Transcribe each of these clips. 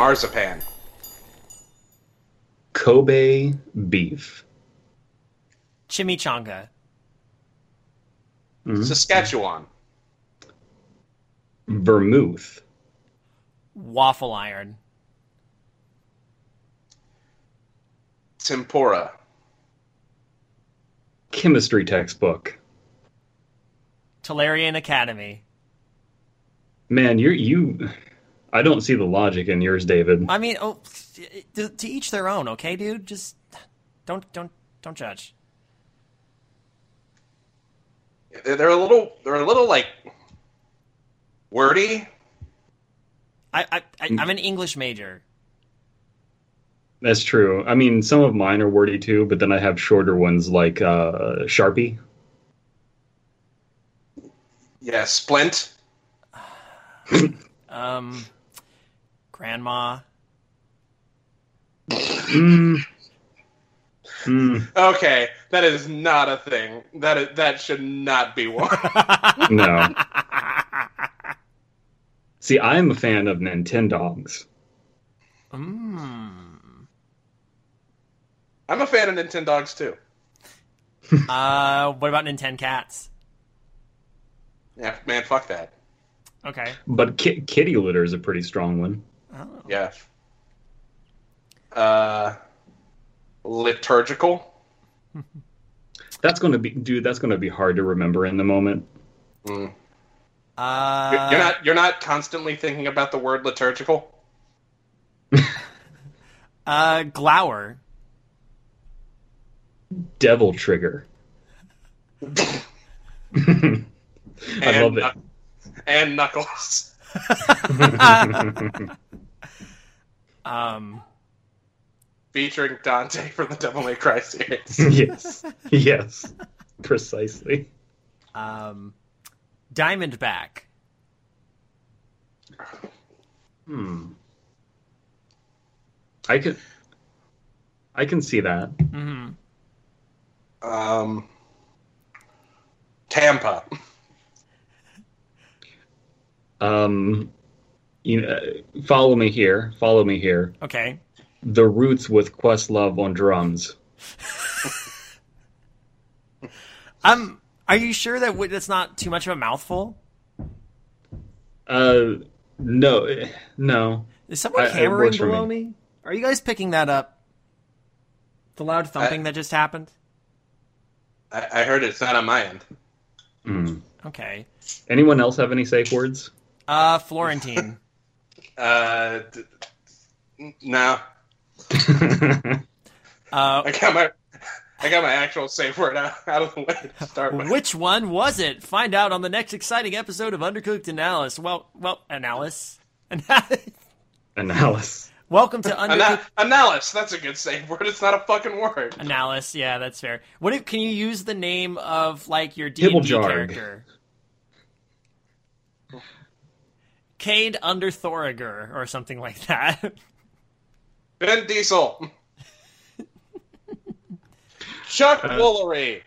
Marzipan. Kobe beef. Chimichanga. Mm-hmm. Saskatchewan. Vermouth. Waffle iron. Tempura. Chemistry textbook. Tolarian Academy. Man, you. I don't see the logic in yours, David. I mean, oh, to each their own, okay, dude? Just don't judge. They're a little like wordy. I'm an English major. That's true. I mean, some of mine are wordy too, but then I have shorter ones like Sharpie. Yeah, splint. Grandma. Okay, that is not a thing. That should not be one. No. See, I'm a fan of Nintendogs. I'm a fan of Nintendogs too. What about Nintendo Cats? Yeah, man, fuck that. Okay. But kitty litter is a pretty strong one. Oh. Yeah. Liturgical. That's gonna be hard to remember in the moment. Mm. You're not constantly thinking about the word liturgical. Glower. Devil trigger. I love it. And Knuckles. Featuring Dante from the Devil May Cry series. Yes. Yes. Precisely. Diamondback. I can see that. Mm-hmm. Tampa. You know, follow me here. Follow me here. Okay. The Roots with Questlove on drums. Are you sure that that's not too much of a mouthful? No. Is someone hammering below me? Are you guys picking that up? The loud thumping that just happened? I heard it's not on my end. Mm. Okay. Anyone else have any safe words? Florentine. No. I got my actual safe word out of the way to start with. Which one was it? Find out on the next exciting episode of Undercooked Analysis. Well, Analysis. Welcome to Undercooked Analysis. That's a good safe word. It's not a fucking word. Analysis. Yeah, that's fair. Can you use the name of like your D&D character? Cade Underthoriger or something like that. Ben Diesel. Chuck Woolery.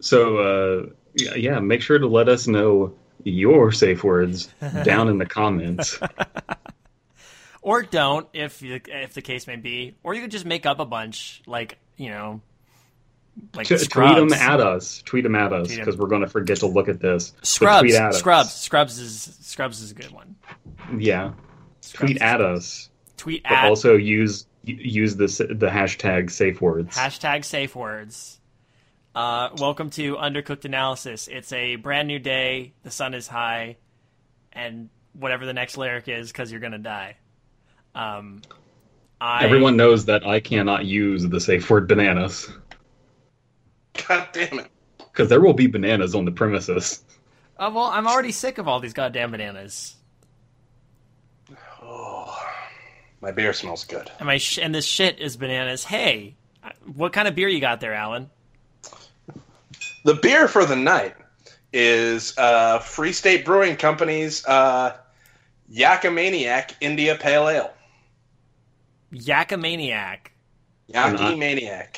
So, yeah, make sure to let us know your safe words down in the comments. Or don't, if the case may be. Or you could just make up a bunch, like, you know... Like tweet them at us. Tweet them at us because we're going to forget to look at this. Scrubs. Tweet at Scrubs. Us. Scrubs is a good one. Yeah. Scrubs tweet at us. Tweet at. But also use the hashtag safe words. Hashtag safe words. Welcome to Undercooked Analysis. It's a brand new day. The sun is high, and whatever the next lyric is, because you're gonna die. Everyone knows that I cannot use the safe word bananas. God damn it. Because there will be bananas on the premises. Well, I'm already sick of all these goddamn bananas. Oh, my beer smells good. And, and this shit is bananas. Hey, what kind of beer you got there, Alan? The beer for the night is Free State Brewing Company's Yakamaniac India Pale Ale. Yakamaniac. Yakamaniac.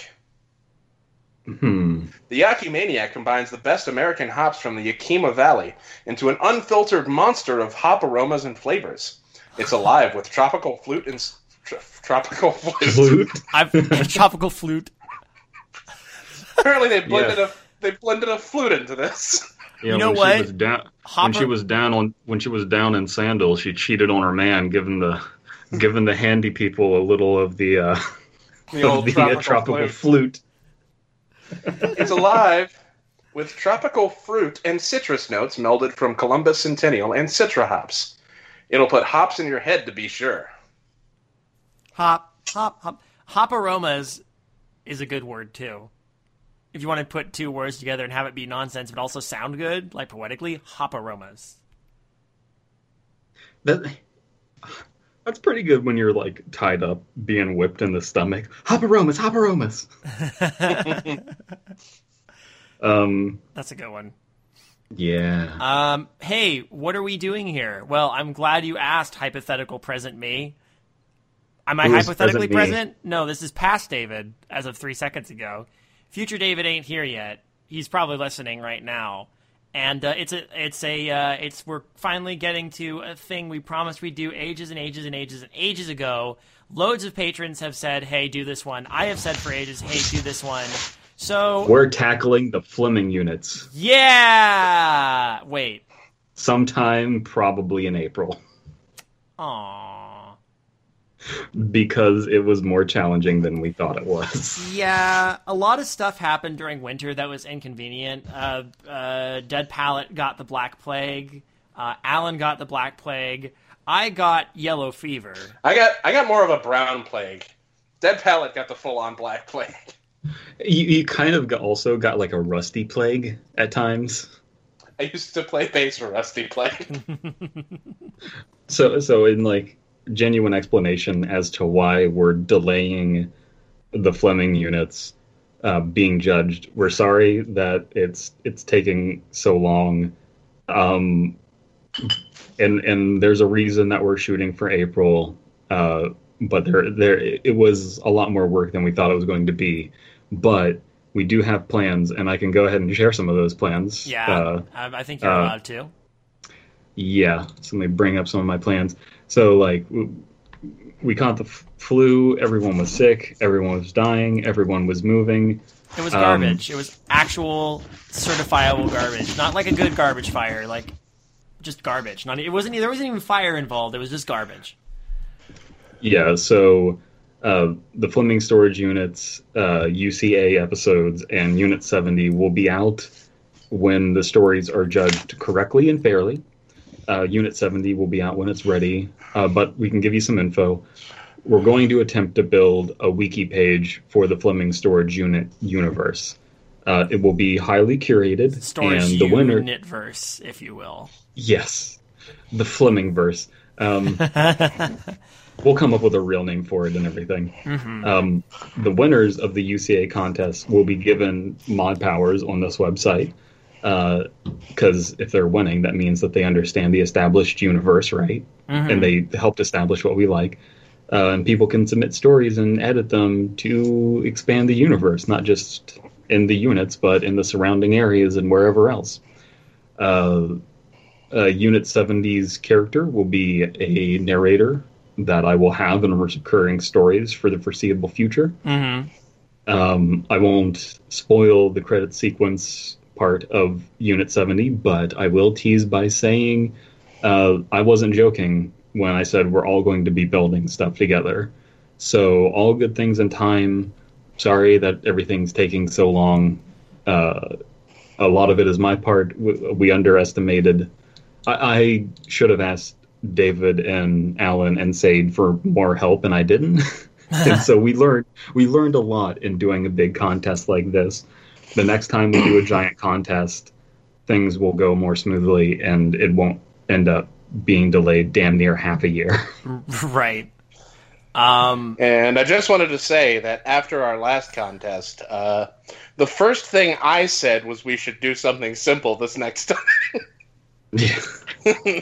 The Yaki Maniac combines the best American hops from the Yakima Valley into an unfiltered monster of hop aromas and flavors. It's alive with tropical flute and tropical flute. Tropical flute. Apparently, they blended a flute into this. Yeah, you know what? She was when she was down in Sandal, she cheated on her man, giving the handy people a little of the tropical flute. It's alive with tropical fruit and citrus notes melded from Columbus Centennial and Citra hops. It'll put hops in your head to be sure. Hop. Hop aromas is a good word, too. If you want to put two words together and have it be nonsense, but also sound good, like poetically, hop aromas. That's pretty good when you're, like, tied up, being whipped in the stomach. Hop aromas, hop aromas. That's a good one. Yeah. Hey, what are we doing here? Well, I'm glad you asked, hypothetical present me. Am I hypothetically present? No, this is past David, as of 3 seconds ago. Future David ain't here yet. He's probably listening right now. And we're finally getting to a thing we promised we'd do ages and ages and ages and ages ago. Loads of patrons have said, hey, do this one. I have said for ages, hey, do this one. So we're tackling the Fleming units. Yeah! Wait. Sometime probably in April. Aww. Because it was more challenging than we thought it was. Yeah, a lot of stuff happened during winter that was inconvenient. Dead Palette got the Black Plague. Alan got the Black Plague. I got yellow fever. I got more of a brown plague. Dead Palette got the full-on Black Plague. You kind of also got like a rusty plague at times. I used to play bass for rusty plague. So in like genuine explanation as to why we're delaying the Fleming units being judged, we're sorry that it's taking so long, and there's a reason that we're shooting for April. But it was a lot more work than we thought it was going to be. But we do have plans, and I can go ahead and share some of those plans. Yeah, I think you're allowed to. Yeah, so let me bring up some of my plans. So, like, we caught the flu, everyone was sick, everyone was dying, everyone was moving. It was garbage. It was actual certifiable garbage. Not like a good garbage fire, like, just garbage. There wasn't even fire involved, it was just garbage. Yeah, so the Fleming Storage Units, UCA episodes, and Unit 70 will be out when the stories are judged correctly and fairly. Unit 70 will be out when it's ready, but we can give you some info. We're going to attempt to build a wiki page for the Fleming Storage Unit universe. It will be highly curated. Unitverse, if you will. Yes, the Flemingverse. We'll come up with a real name for it and everything. Mm-hmm. The winners of the UCA contest will be given mod powers on this website. Because if they're winning, that means that they understand the established universe, right? Mm-hmm. And they helped establish what we like. And people can submit stories and edit them to expand the universe, not just in the units, but in the surrounding areas and wherever else. Unit 70's character will be a narrator that I will have in recurring stories for the foreseeable future. Mm-hmm. I won't spoil the credit sequence part of Unit 70, but I will tease by saying I wasn't joking when I said we're all going to be building stuff together. So all good things in time. Sorry that everything's taking so long. A lot of it is my part. We underestimated. I should have asked David and Alan and Sade for more help, and I didn't. And so we learned a lot in doing a big contest like this. The next time we do a giant contest, things will go more smoothly, and it won't end up being delayed damn near half a year. Right. And I just wanted to say that after our last contest, the first thing I said was we should do something simple this next time. Yeah.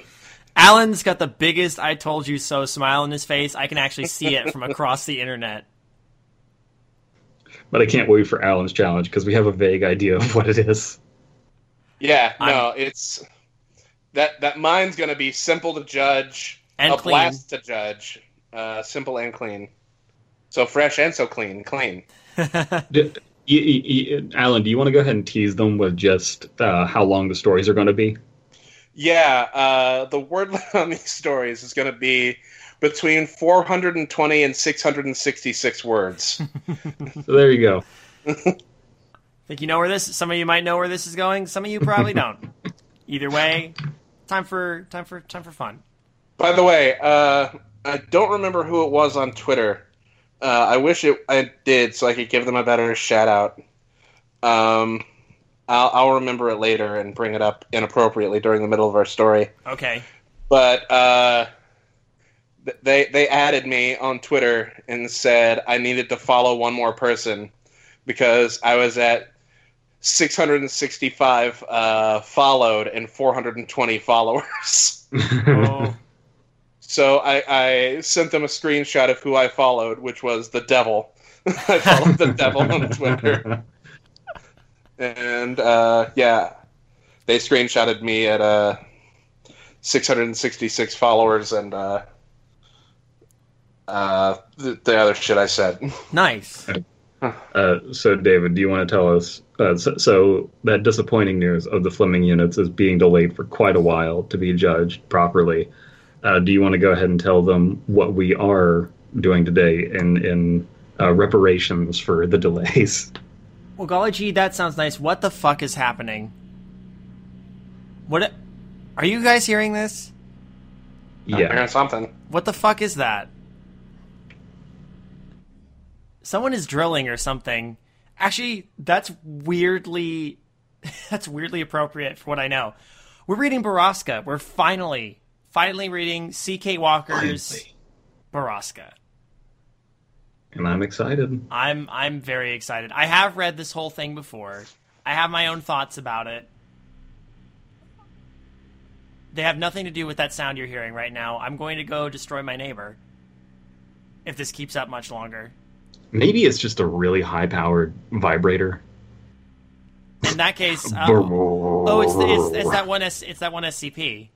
Alan's got the biggest I told you so smile on his face. I can actually see it from across the internet. But I can't wait for Alan's challenge because we have a vague idea of what it is. Yeah, no, it's that mine's going to be simple to judge, and a clean. Blast to judge, simple and clean. So fresh and so clean. Alan, do you want to go ahead and tease them with just how long the stories are going to be? Yeah, the word on these stories is going to be between 420 and 666 words. So there you go. Think you know where this? Some of you might know where this is going. Some of you probably don't. Either way, time for fun. By the way, I don't remember who it was on Twitter. I wish I did, so I could give them a better shout-out. I'll remember it later and bring it up inappropriately during the middle of our story. Okay. But they added me on Twitter and said I needed to follow one more person because I was at 665 followed and 420 followers. Oh. So I sent them a screenshot of who I followed, which was the devil. I followed the devil on Twitter. And, yeah, they screenshotted me at 666 followers and the other shit I said. Nice. So, David, do you want to tell us? So that disappointing news of the Fleming units is being delayed for quite a while to be judged properly. Do you want to go ahead and tell them what we are doing today in reparations for the delays? Well, golly gee, that sounds nice. What the fuck is happening? What? Are you guys hearing this? Yeah. I'm hearing something. What the fuck is that? Someone is drilling or something. Actually, that's weirdly appropriate for what I know. We're reading Borrasca. We're finally reading C.K. Walker's Borrasca. And I'm excited. I'm very excited. I have read this whole thing before. I have my own thoughts about it. They have nothing to do with that sound you're hearing right now. I'm going to go destroy my neighbor if this keeps up much longer. Maybe it's just a really high-powered vibrator. In that case, it's that one SCP.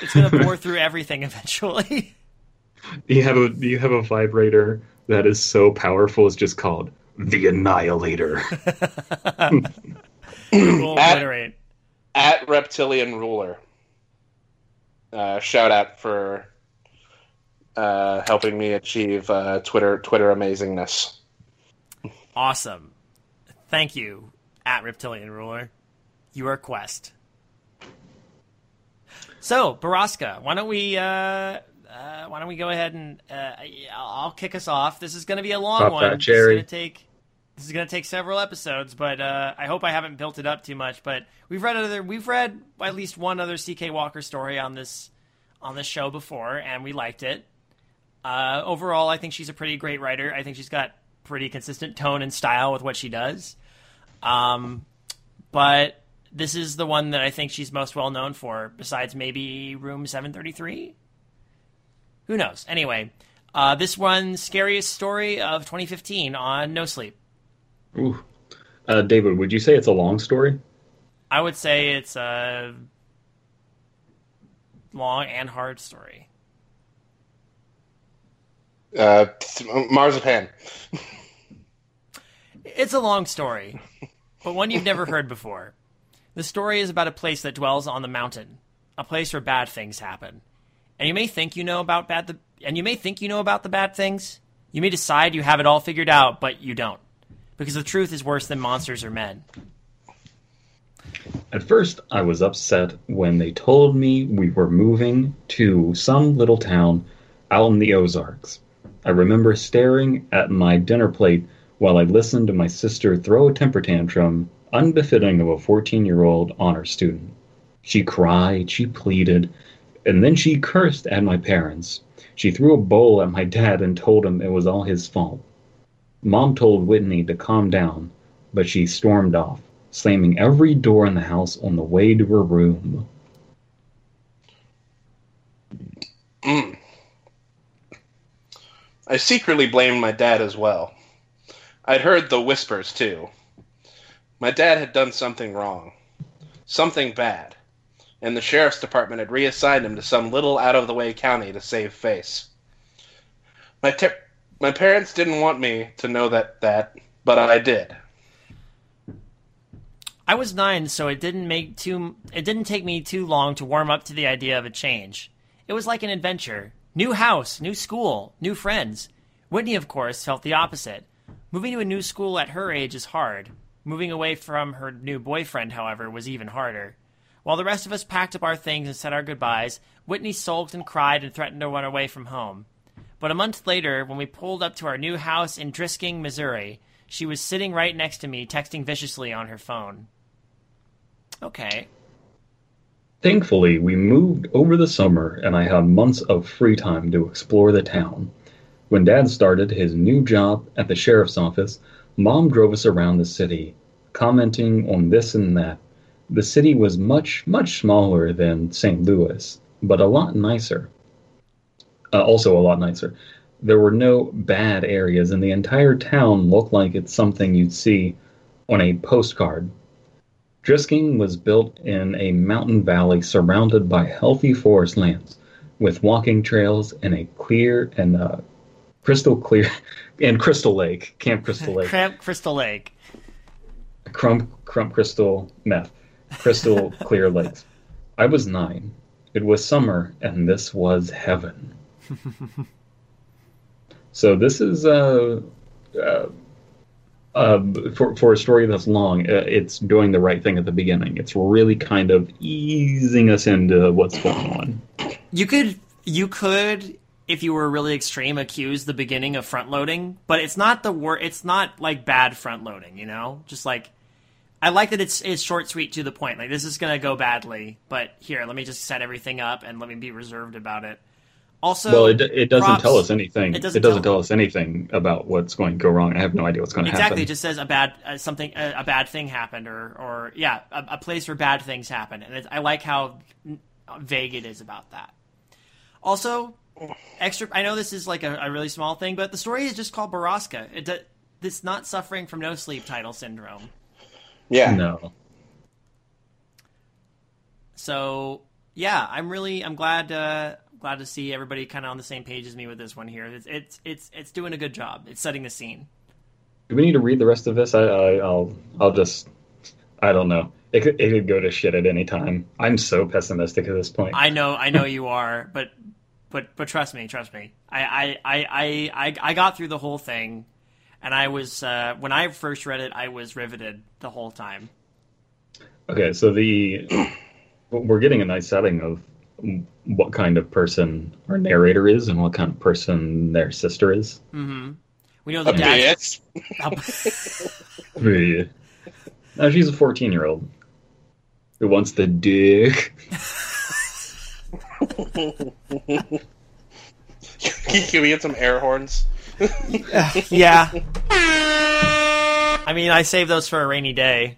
It's going to bore through everything eventually. You have a vibrator that is so powerful it's just called the Annihilator. We'll obliterate. At Reptilian Ruler. Shout out for helping me achieve Twitter amazingness. Awesome. Thank you, at Reptilian Ruler. You are Quest. So, Borrasca, why don't we go ahead and I'll kick us off. This is going to be a long one. This is going to take several episodes, but I hope I haven't built it up too much. But we've read at least one other C.K. Walker story on this show before, and we liked it. Overall, I think she's a pretty great writer. I think she's got pretty consistent tone and style with what she does. But this is the one that I think she's most well known for, besides maybe Room 733. Who knows? Anyway, this one, scariest story of 2015 on No Sleep. Ooh, David, would you say it's a long story? I would say it's a long and hard story. Marzipan. It's a long story, but one you've never heard before. The story is about a place that dwells on the mountain, a place where bad things happen. And you may think you know about the bad things. You may decide you have it all figured out, but you don't, because the truth is worse than monsters or men. At first, I was upset when they told me we were moving to some little town out in the Ozarks. I remember staring at my dinner plate while I listened to my sister throw a temper tantrum, unbefitting of a 14-year-old honor student. She cried, she pleaded, and then she cursed at my parents. She threw a bowl at my dad and told him it was all his fault. Mom told Whitney to calm down, but she stormed off, slamming every door in the house on the way to her room. I secretly blamed my dad as well. I'd heard the whispers, too. My dad had done something wrong. Something bad. And the sheriff's department had reassigned him to some little out-of-the-way county to save face. My parents didn't want me to know that, but I did. I was 9, so it didn't take me too long to warm up to the idea of a change. It was like an adventure. New house, new school, new friends. Whitney, of course, felt the opposite. Moving to a new school at her age is hard. Moving away from her new boyfriend, however, was even harder. While the rest of us packed up our things and said our goodbyes, Whitney sulked and cried and threatened to run away from home. But a month later, when we pulled up to our new house in Drisking, Missouri, she was sitting right next to me, texting viciously on her phone. Okay. Thankfully, we moved over the summer, and I had months of free time to explore the town. When Dad started his new job at the sheriff's office, Mom drove us around the city, commenting on this and that. The city was much, much smaller than St. Louis, but a lot nicer. There were no bad areas, and the entire town looked like it's something you'd see on a postcard. Drisking was built in a mountain valley surrounded by healthy forest lands, with walking trails and a clear and Crystal Lake, Camp Crystal Lake. Camp Crystal Lake. Crump Crystal Meth. Crystal Clear Lakes. I was 9. It was summer, and this was heaven. So this is for a story that's long. It's doing the right thing at the beginning. It's really kind of easing us into what's going on. You could, if you were really extreme, accuse the beginning of front loading, but it's not the word. It's not like bad front loading, you know. Just like. I like that it's short, sweet, to the point. Like, this is going to go badly, but here, let me just set everything up and let me be reserved about it. Also, well, it doesn't tell us anything. It doesn't tell us anything about what's going to go wrong. I have no idea what's going to happen. Exactly, it just says a bad thing happened, or a place where bad things happen. And I like how vague it is about that. Also, I know this is like a really small thing, but the story is just called Borrasca. It's not suffering from no sleep title syndrome. Yeah. No. So yeah, I'm glad to see everybody kind of on the same page as me with this one here. It's doing a good job. It's setting the scene. Do we need to read the rest of this? I don't know. It could go to shit at any time. I'm so pessimistic at this point. I know you are, but trust me. I got through the whole thing. And I was, when I first read it, I was riveted the whole time. Okay, so we're getting a nice setting of what kind of person our narrator is and what kind of person their sister is. Mm-hmm. We know the dad. Yeah. Now she's a 14-year-old who wants the dick. Can we get some air horns? Yeah. I mean, I saved those for a rainy day.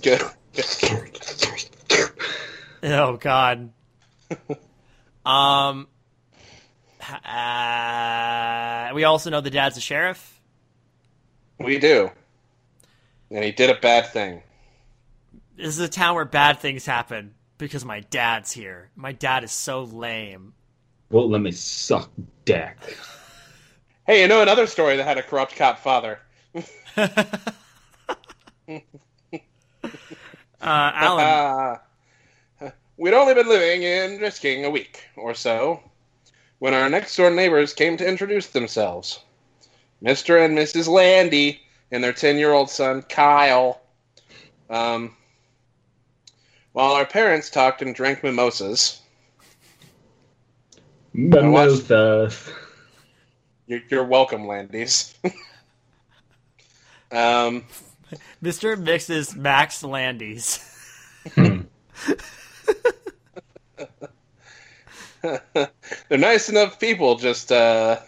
Good. Oh God. We also know the dad's a sheriff. We do. And he did a bad thing. This is a town where bad things happen because my dad's here. My dad is so lame. Well, let me suck dick. Hey, you know another story that had a corrupt cop father. Alan. We'd only been living in Drisking a week or so when our next-door neighbors came to introduce themselves. Mr. and Mrs. Landy and their 10-year-old son, Kyle. While our parents talked and drank mimosas. Mimosas. You're welcome, Landys. Mr. and Mrs. Max Landys. They're nice enough people, just they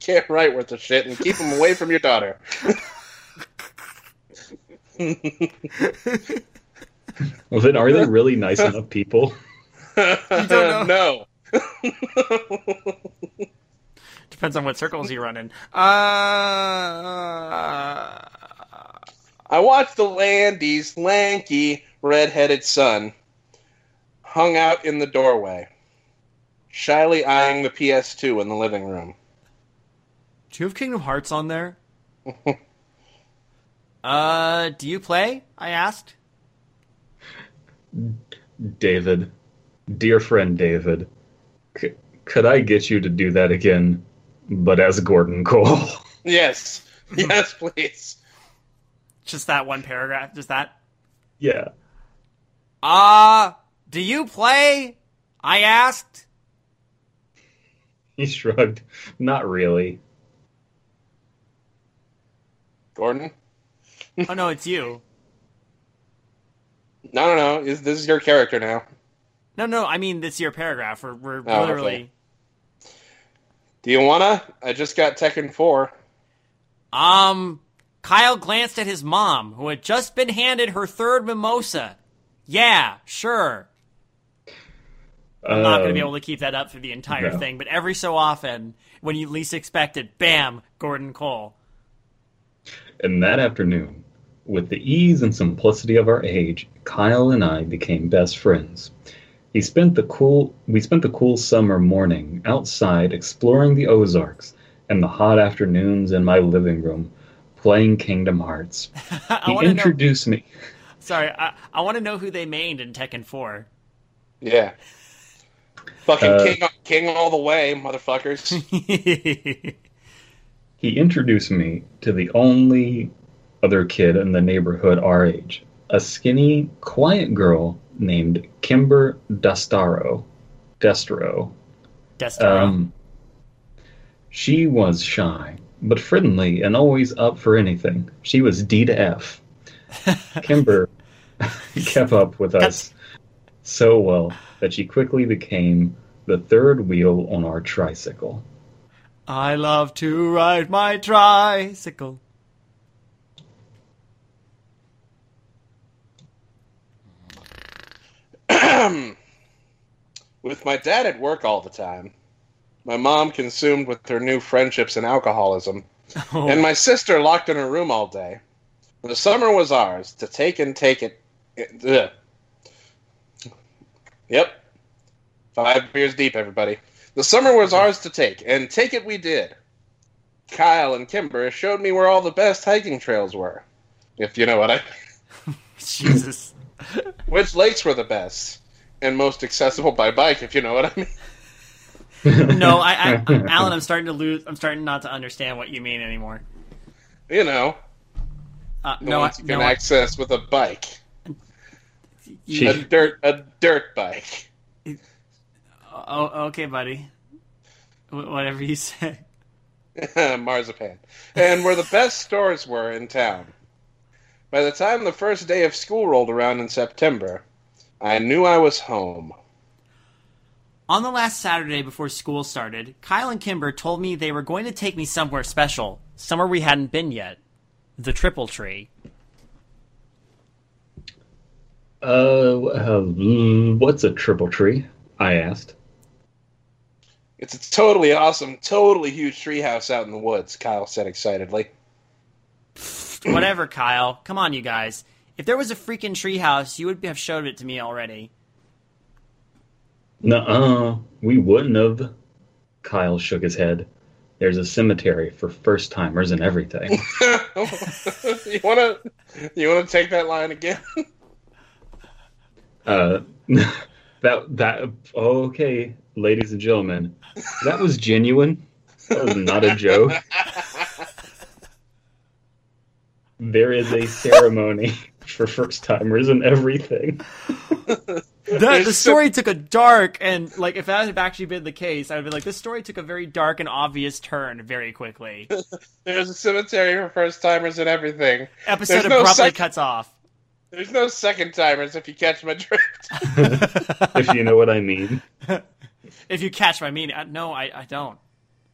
can't write worth a shit, and keep them away from your daughter. Well, then, are they really nice enough people? You don't know. No. Depends on what circles you run in. I watched the Landy's lanky, red-headed son hung out in the doorway, shyly eyeing the PS2 in the living room. Do you have Kingdom Hearts on there? Do you play? I asked. David. Dear friend David. Could I get you to do that again, but as Gordon Cole? Yes. Yes, please. Just that one paragraph? Just that? Yeah. Do you play? I asked. He shrugged. Not really. Gordon? Oh, no, it's you. No. This is your character now. No, I mean, this is your paragraph. We're literally... Okay. Do you wanna? I just got Tekken 4. Kyle glanced at his mom, who had just been handed her third mimosa. Yeah, sure. I'm not going to be able to keep that up for the entire thing, but every so often, when you least expect it, bam, Gordon Cole. And that afternoon, with the ease and simplicity of our age, Kyle and I became best friends. We spent the cool summer morning outside exploring the Ozarks and the hot afternoons in my living room playing Kingdom Hearts. He introduced me. Sorry, I want to know who they mained in Tekken 4. Yeah. Fucking king all the way, motherfuckers. He introduced me to the only other kid in the neighborhood our age, a skinny, quiet girl named Kimber Destaro. She was shy, but friendly and always up for anything. She was D to F. Kimber kept up with us so well that she quickly became the third wheel on our tricycle. I love to ride my tricycle. With my dad at work all the time, my mom consumed with her new friendships and alcoholism, and my sister locked in her room all day, the summer was ours to take and take it. Yep. 5 beers deep, everybody. The summer was ours to take, and take it we did. Kyle and Kimber showed me where all the best hiking trails were. If you know what I mean. Jesus. Which lakes were the best, and most accessible by bike, if you know what I mean. No, Alan, I'm starting not to understand what you mean anymore. You know. The ones you can access with a bike. A dirt bike. Oh, okay, buddy. Whatever you say. Marzipan. And where the best stores were in town. By the time the first day of school rolled around in September, I knew I was home. On the last Saturday before school started, Kyle and Kimber told me they were going to take me somewhere special, somewhere we hadn't been yet. The Triple Tree. What's a Triple Tree? I asked. It's a totally awesome, totally huge treehouse out in the woods, Kyle said excitedly. Whatever, Kyle. Come on, you guys. If there was a freaking treehouse, you would have showed it to me already. Nuh-uh. We wouldn't have. Kyle shook his head. There's a cemetery for first-timers and everything. You wanna take that line again? Okay, ladies and gentlemen, that was genuine. That was not a joke. There is a ceremony for first-timers and everything. The story took a dark and, like, if that had actually been the case, I would be like, this story took a very dark and obvious turn very quickly. There's a cemetery for first-timers and everything. Episode abruptly cuts off. There's no second-timers if you catch my drift. If you know what I mean. If you catch my meaning. No, I don't.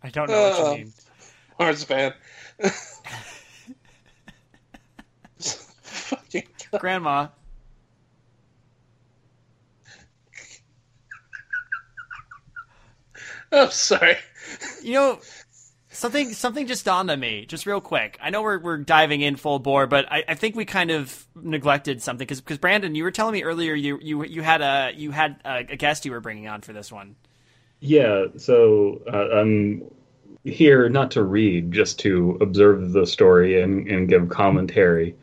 I don't know what you mean. Marzipan. Fucking God. Grandma. I'm sorry. You know, Something just dawned on me, just real quick. I know we're diving in full bore, but I think we kind of neglected something because Brandon, you were telling me earlier you had a guest you were bringing on for this one. Yeah, so I'm here not to read, just to observe the story and give commentary.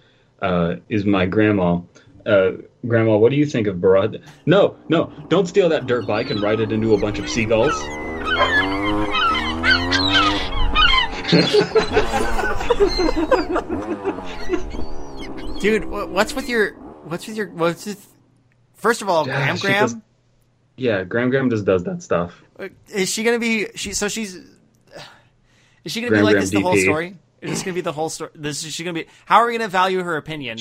Is my grandma? Grandma, what do you think of Borrasca? No, don't steal that dirt bike and ride it into a bunch of seagulls. Dude, what's with first of all, Gram-Gram? Gram-Gram just does that stuff. Is she going to be like this the whole story? Is this going to be the whole story? How are we going to value her opinion?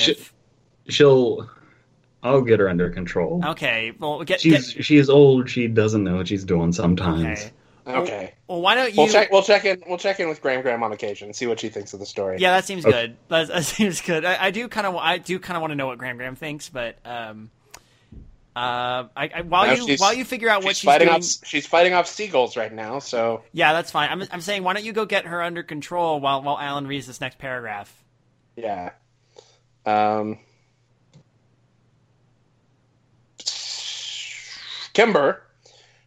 I'll get her under control. Okay, well, she's old, she doesn't know what she's doing sometimes. Okay. Well, why don't you? We'll check in with Gram-Gram on occasion and see what she thinks of the story. Yeah, that seems good. That seems good. I do kind of want to know what Gram-Gram thinks, but while you figure out what she's doing, she's fighting off seagulls right now. So yeah, that's fine. I'm saying, why don't you go get her under control while Alan reads this next paragraph? Yeah. Kimber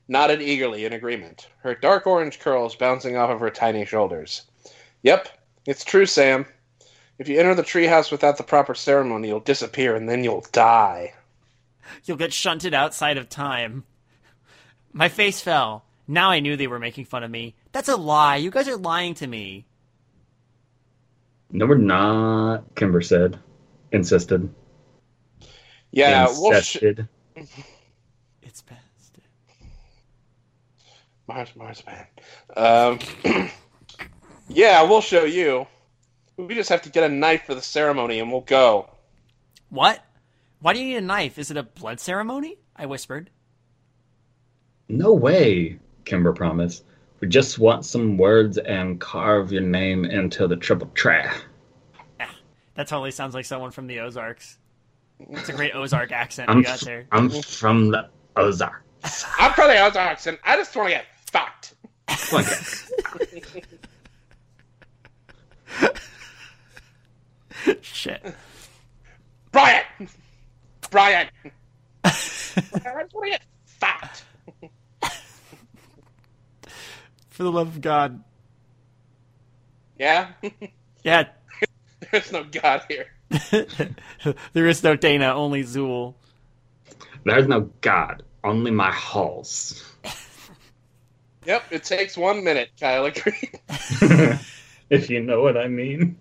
nodded eagerly in agreement, her dark orange curls bouncing off of her tiny shoulders. Yep, it's true, Sam. If you enter the treehouse without the proper ceremony, you'll disappear and then you'll die. You'll get shunted outside of time. My face fell. Now I knew they were making fun of me. That's a lie. You guys are lying to me. No, we're not, Kimber said. Insisted. Yeah, insisted. It's bad. Mars, man. Yeah, we'll show you. We just have to get a knife for the ceremony and we'll go. What? Why do you need a knife? Is it a blood ceremony? I whispered. No way, Kimber promised. We just want some words and carve your name into the triple tray. Ah, that totally sounds like someone from the Ozarks. That's a great Ozark accent you got there. I'm from the Ozarks. I'm from the Ozarks and I just want to get fucked. Shit. Brian! I just want to get fucked. For the love of God. Yeah? Yeah. There's no God here. There is no Dana, only Zool. There's no God, only my halls. Yep, it takes 1 minute, Kyle agreed. If you know what I mean.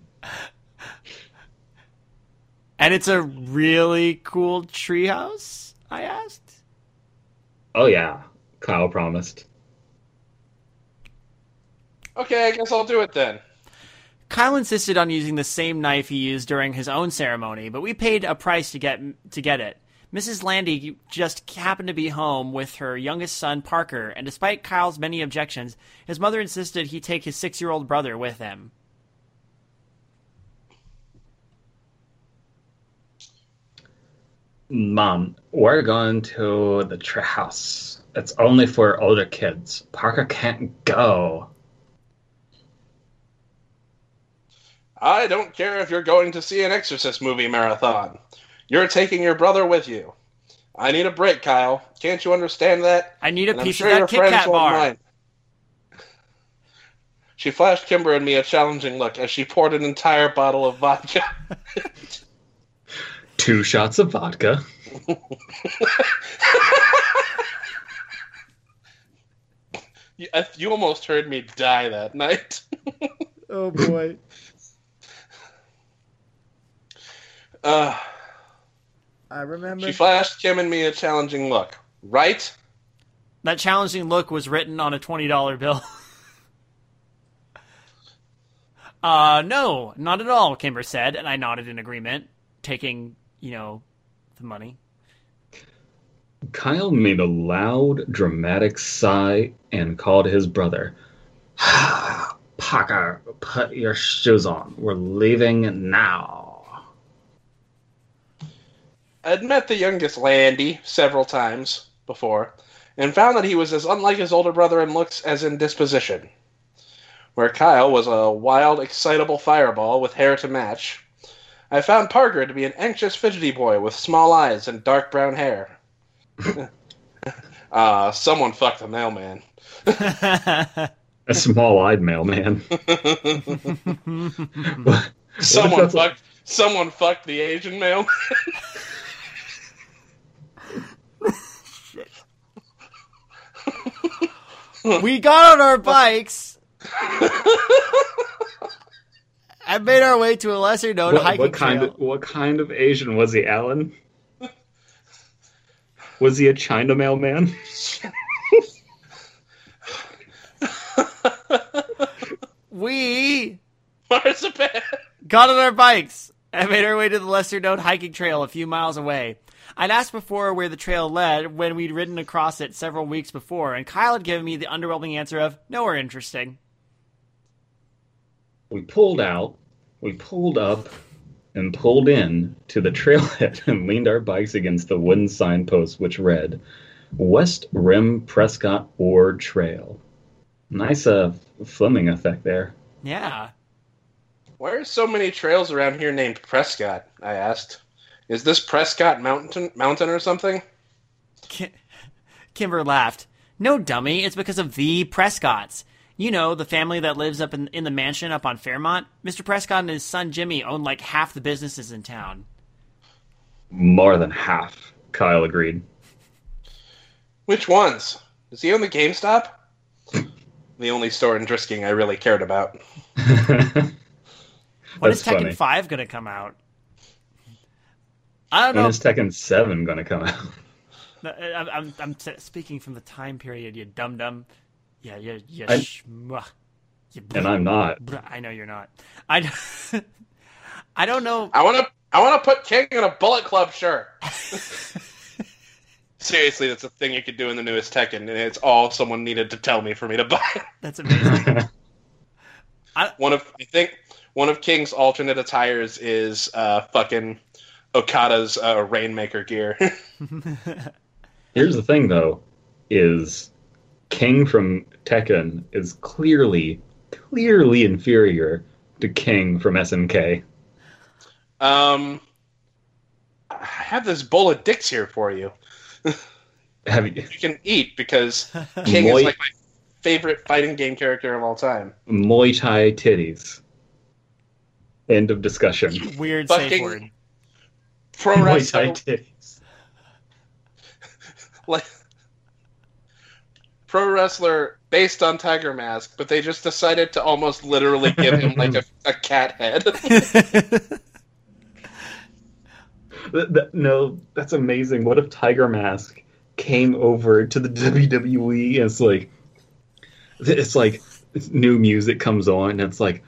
And it's a really cool treehouse, I asked. Oh yeah, Kyle promised. Okay, I guess I'll do it then. Kyle insisted on using the same knife he used during his own ceremony, but we paid a price to get it. Mrs. Landy just happened to be home with her youngest son, Parker, and despite Kyle's many objections, his mother insisted he take his 6-year-old brother with him. Mom, we're going to the treehouse. It's only for older kids. Parker can't go. I don't care if you're going to see an Exorcist movie marathon. You're taking your brother with you. I need a break, Kyle. Can't you understand that? I need a piece of that Kit Kat bar. She flashed Kimber and me a challenging look as she poured an entire bottle of vodka. 2 shots of vodka. You almost heard me die that night. Oh, boy. I remember. She flashed Kim and me a challenging look, right? That challenging look was written on a $20 bill. No, not at all, Kimber said, and I nodded in agreement, taking, the money. Kyle made a loud, dramatic sigh and called his brother. Parker, put your shoes on. We're leaving now. I'd met the youngest Landy several times before, and found that he was as unlike his older brother in looks as in disposition. where Kyle was a wild, excitable fireball with hair to match. I found Parker to be an anxious, fidgety boy with small eyes and dark brown hair. Someone fucked the mailman. A small-eyed mailman. Someone fucked the Asian mailman. We got on our bikes and made our way to a lesser-known hiking trail. What kind of Asian was he, Alan? Was he a China mailman? We got on our bikes and made our way to the lesser-known hiking trail a few miles away. I'd asked before where the trail led when we'd ridden across it several weeks before, and Kyle had given me the underwhelming answer of, nowhere interesting. We pulled out, we pulled up, and pulled in to the trailhead and leaned our bikes against the wooden signpost, which read, West Rim Prescott Orr Trail. Nice Fleming effect there. Yeah. Why are so many trails around here named Prescott? I asked. Is this Prescott Mountain or something? Kimber laughed. No, dummy. It's because of the Prescotts. You know, the family that lives up in the mansion up on Fairmont. Mr. Prescott and his son Jimmy own like half the businesses in town. More than half, Kyle agreed. Which ones? Does he own the GameStop? The only store in Drisking I really cared about. When is Tekken 5 going to come out? I don't know. When is Tekken 7 going to come out? I'm speaking from the time period, you dum-dum. Yeah, yeah, and I'm not. I know you're not. I don't know. I want to put King in a Bullet Club shirt. Seriously, that's a thing you could do in the newest Tekken, and it's all someone needed to tell me for me to buy it. That's amazing. I think one of King's alternate attires is fucking Okada's Rainmaker gear. Here's the thing, though, is King from Tekken is clearly inferior to King from SNK. I have this bowl of dicks here for you. You can eat because King is like my favorite fighting game character of all time. Muay Thai titties. End of discussion. Weird safe word. Pro wrestling Muay Thai titties. Like pro wrestler based on Tiger Mask, but they just decided to almost literally give him like a cat head. No, that's amazing. What if Tiger Mask came over to the WWE and it's like new music comes on and it's like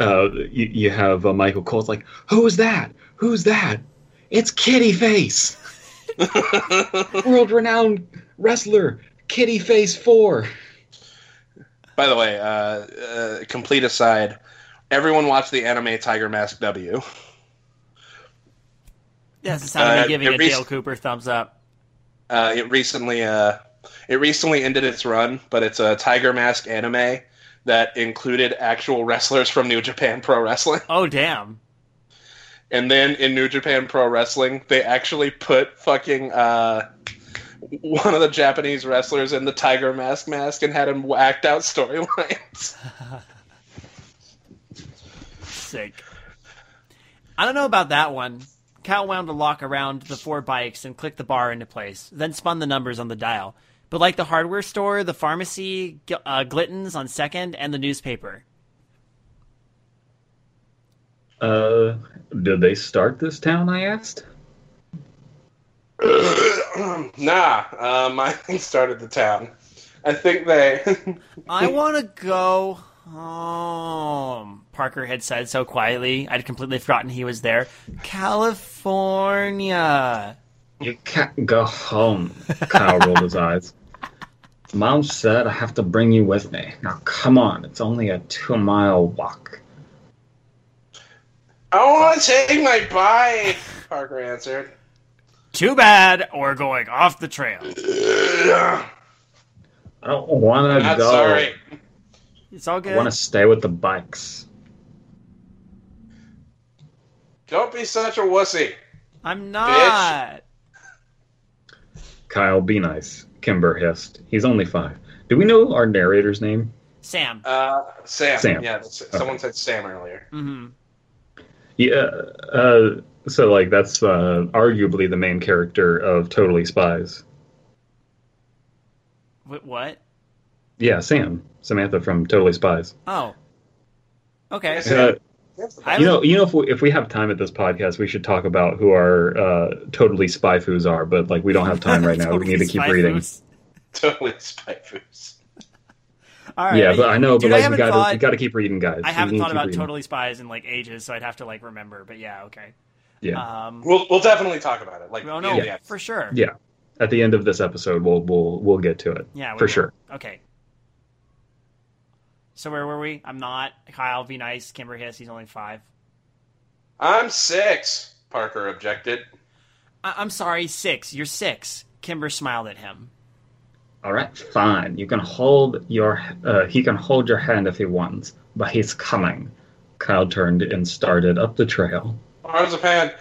you have Michael Cole's like, who's that? It's Kitty Face. World renowned wrestler Kitty Face 4. By the way, complete aside, everyone watch the anime Tiger Mask W. Yes, it's time to be giving Dale Cooper thumbs up. It recently ended its run, but it's a Tiger Mask anime that included actual wrestlers from New Japan Pro Wrestling. Oh, damn. And then in New Japan Pro Wrestling, they actually put fucking one of the Japanese wrestlers in the Tiger Mask and had him whacked out storylines. Sick. I don't know about that one. Cal wound a lock around the four bikes and clicked the bar into place, then spun the numbers on the dial. But like the hardware store, the pharmacy, Glitton's on second, and the newspaper. Did they start this town, I asked? I think started the town. I think they... I want to go... Parker had said so quietly, I'd completely forgotten he was there. California. You can't go home. Kyle rolled his eyes. Mom said I have to bring you with me. Now come on, it's only a 2-mile walk. I want to take my bike, Parker answered. Too bad, we're going off the trail. I don't want to go. Sorry. It's all good. I want to stay with the bikes. Don't be such a wussy. I'm not. Bitch. Kyle, be nice. Kimber hissed. He's only 5. Do we know our narrator's name? Sam. Sam. Yeah, someone said Sam earlier. Mm-hmm. Yeah, so like that's arguably the main character of Totally Spies. Wait, what? Yeah, Sam. Samantha from Totally Spies. Oh. Okay. You know, if we have time at this podcast, we should talk about who our Totally Spy Foos are, but like we don't have time right now. Totally we need to keep reading. Totally Spy Foos. All right. Yeah, but I know, dude, but like we got to keep reading, guys. I haven't thought about reading Totally Spies in like ages, so I'd have to like remember. But yeah, okay. Yeah. We'll definitely talk about it. Like, for sure. Yeah. At the end of this episode, we'll get to it. Yeah, for sure. Okay. So where were we? I'm not. Kyle, be nice. Kimber hiss. He's only 5. I'm 6, Parker objected. I'm sorry, 6. You're 6. Kimber smiled at him. All right, fine. You can hold your. He can hold your hand if he wants, but he's coming. Kyle turned and started up the trail. Arms of hand.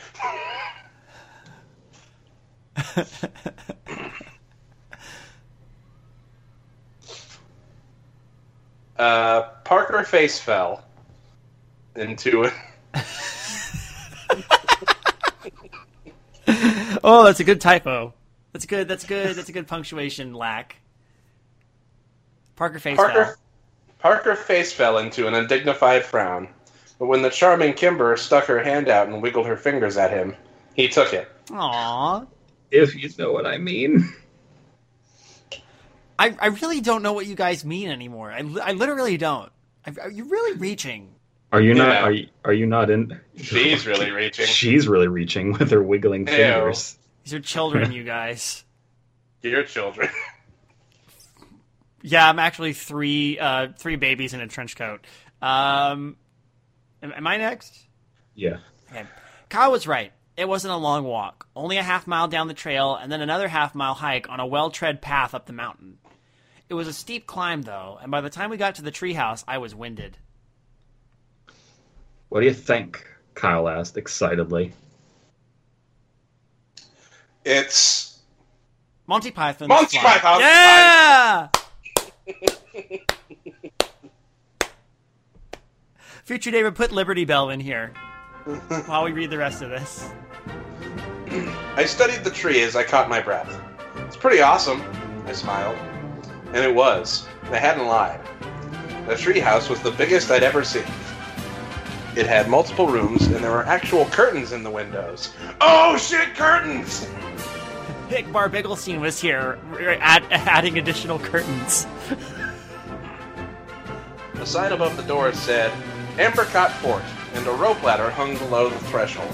Parker face fell into it. Oh, that's a good typo. That's a good punctuation lack. Parker face fell into an undignified frown, but when the charming Kimber stuck her hand out and wiggled her fingers at him, he took it. Aww. If you know what I mean. I really don't know what you guys mean anymore. I literally don't. Are you really reaching? Are you not? Yeah. Are you not in? She's really reaching. She's really reaching with her wiggling fingers. These are children, you guys. Dear children. Yeah, I'm actually 3 babies in a trench coat. Am I next? Yeah. Okay. Kyle was right. It wasn't a long walk, only a half-mile down the trail and then another half-mile hike on a well-tread path up the mountain. It was a steep climb, though, and by the time we got to the treehouse, I was winded. What do you think? Kyle asked excitedly. It's... Monty Python's Fly. Yeah! Future David, put Liberty Bell in here while we read the rest of this. I studied the tree as I caught my breath. It's pretty awesome, I smiled. And it was. They hadn't lied. The treehouse was the biggest I'd ever seen. It had multiple rooms, and there were actual curtains in the windows. Oh, shit, curtains! Bar Bigglestein was here, adding additional curtains. The sign above the door said, Ambercott Fort, and a rope ladder hung below the threshold.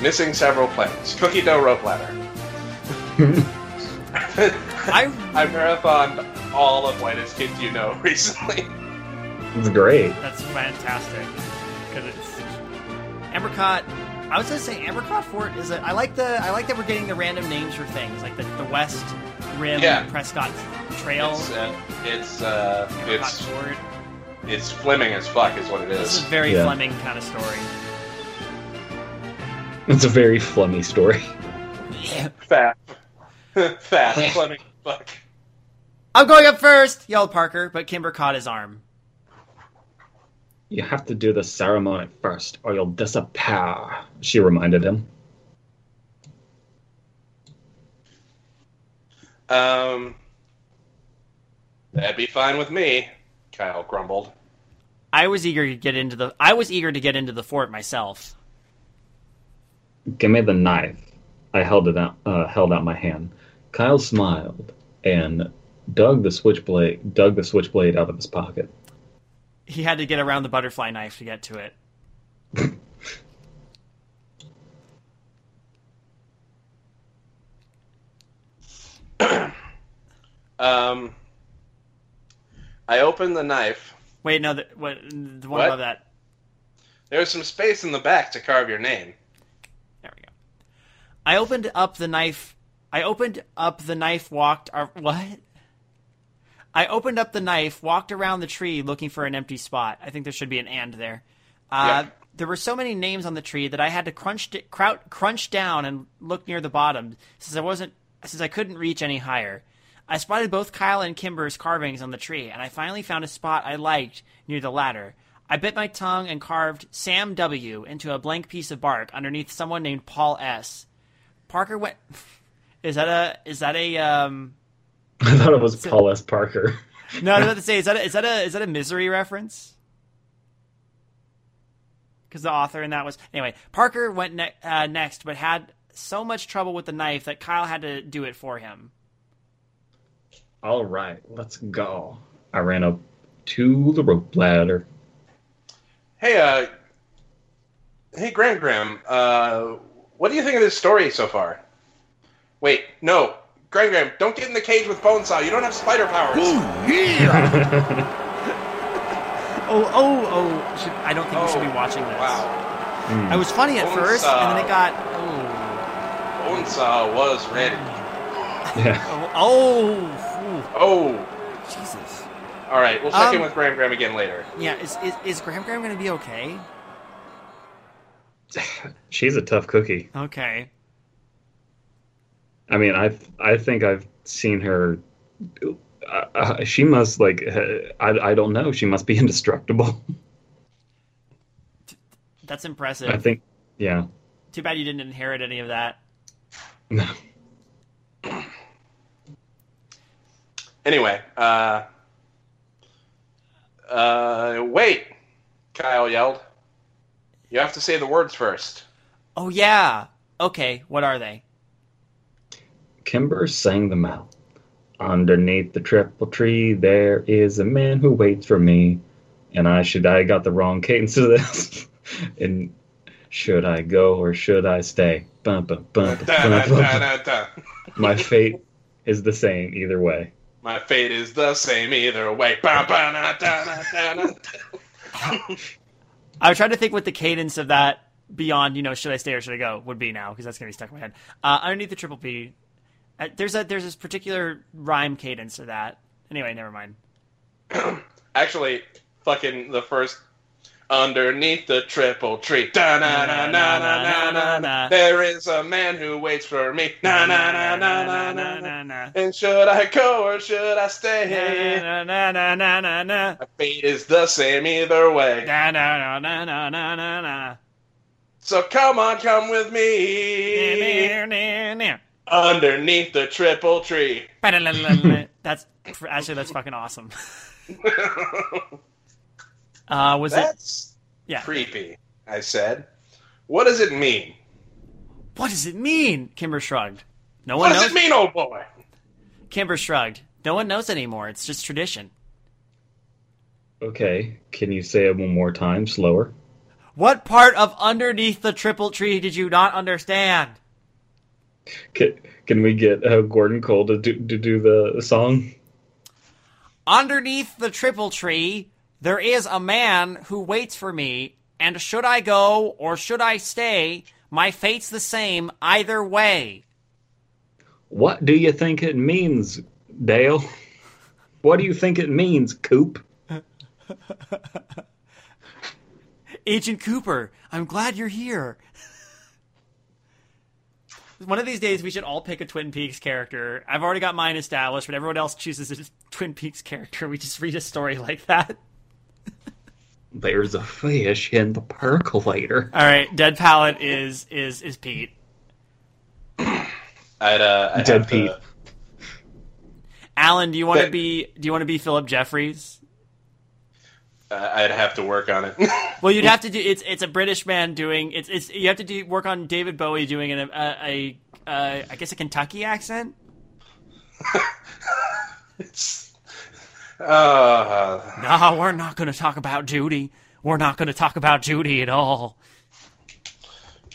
Missing several planks. Cookie dough rope ladder. I marathoned all of Whitest Kids You Know recently. It's great. That's fantastic. Because it's Ambercott. I was gonna say Ambercott Fort is a. I like that we're getting the random names for things like the West Rim Prescott Trail. It's Ambercott Fort. It's Fleming as fuck is what it is. This is a very Fleming kind of story. It's a very Flemmy story. Yeah. Fat Fleming fuck. I'm going up first, yelled Parker, but Kimber caught his arm. You have to do the ceremony first, or you'll disappear, she reminded him. That'd be fine with me, Kyle grumbled. I was eager to get into the fort myself. Give me the knife. I held out my hand. Kyle smiled and dug the switchblade out of his pocket. He had to get around the butterfly knife to get to it. I opened the knife. Wait, no, the one above that. There's some space in the back to carve your name. There we go. I opened up the knife, walked... What? I opened up the knife, walked around the tree looking for an empty spot. I think there should be an and there. Yep. There were so many names on the tree that I had to crunch down and look near the bottom since I couldn't reach any higher. I spotted both Kyle and Kimber's carvings on the tree, and I finally found a spot I liked near the ladder. I bit my tongue and carved Sam W. into a blank piece of bark underneath someone named Paul S. Parker went... Is that a I thought it was Paul S. Parker. No, I was about to say, is that a Misery reference? Because the author in that was... Anyway, Parker went next, but had so much trouble with the knife that Kyle had to do it for him. All right, let's go. I ran up to the rope ladder. Hey, Gram-Gram, what do you think of this story so far? Wait, no. Gram-Gram, don't get in the cage with Bonesaw. You don't have spider powers. Oh, yeah! Oh. I don't think we should be watching this. Wow. Mm. I was funny at first, and then it got... Oh. Bonesaw was ready. Yeah. Oh. Jesus. All right, we'll check in with Gram-Gram again later. Yeah, is Gram-Gram going to be okay? She's a tough cookie. Okay. I mean, I think I've seen her. She must I don't know. She must be indestructible. That's impressive. I think, yeah. Too bad you didn't inherit any of that. No. Anyway, wait! Kyle yelled. You have to say the words first. Oh yeah. Okay. What are they? Kimber sang them out. Underneath the triple tree, there is a man who waits for me. And I got the wrong cadence to this. And should I go or should I stay? Bum, bum, bum, bum, bum, bum, bum. My fate is the same either way. My fate is the same either way. Bum, bum, da, da, da, da, da. I tried to think what the cadence of that beyond, should I stay or should I go would be now, because that's going to be stuck in my head. Underneath the triple P. There's this particular rhyme cadence to that. Anyway, never mind. Actually, fucking the first underneath the triple tree. Da na na na na na na. There is a man who waits for me. Na na na na na na na. And should I go or should I stay? Na na na na na na. My fate is the same either way. Na na na na na na na. So come on, come with me. Na na na na. Underneath the triple tree. That's fucking awesome. Yeah. Creepy, I said. What does it mean? What does it mean? Kimber shrugged. No one knows. What does it mean, old boy? Kimber shrugged. No one knows anymore. It's just tradition. Okay. Can you say it one more time, slower? What part of underneath the triple tree did you not understand? Can we get Gordon Cole to do the song? Underneath the triple tree, there is a man who waits for me, and should I go or should I stay, my fate's the same either way. What do you think it means, Dale? What do you think it means, Coop? Agent Cooper, I'm glad you're here. One of these days, we should all pick a Twin Peaks character. I've already got mine established, but everyone else chooses a Twin Peaks character. We just read a story like that. There's a fish in the percolator. All right, Dead Palette is Pete. I'd Dead Pete. Alan, do you want to be Philip Jeffries? I'd have to work on it. Well, you'd have to do. It's a British man doing. It's you have to do work on David Bowie doing I guess a Kentucky accent. No, we're not going to talk about Judy. We're not going to talk about Judy at all.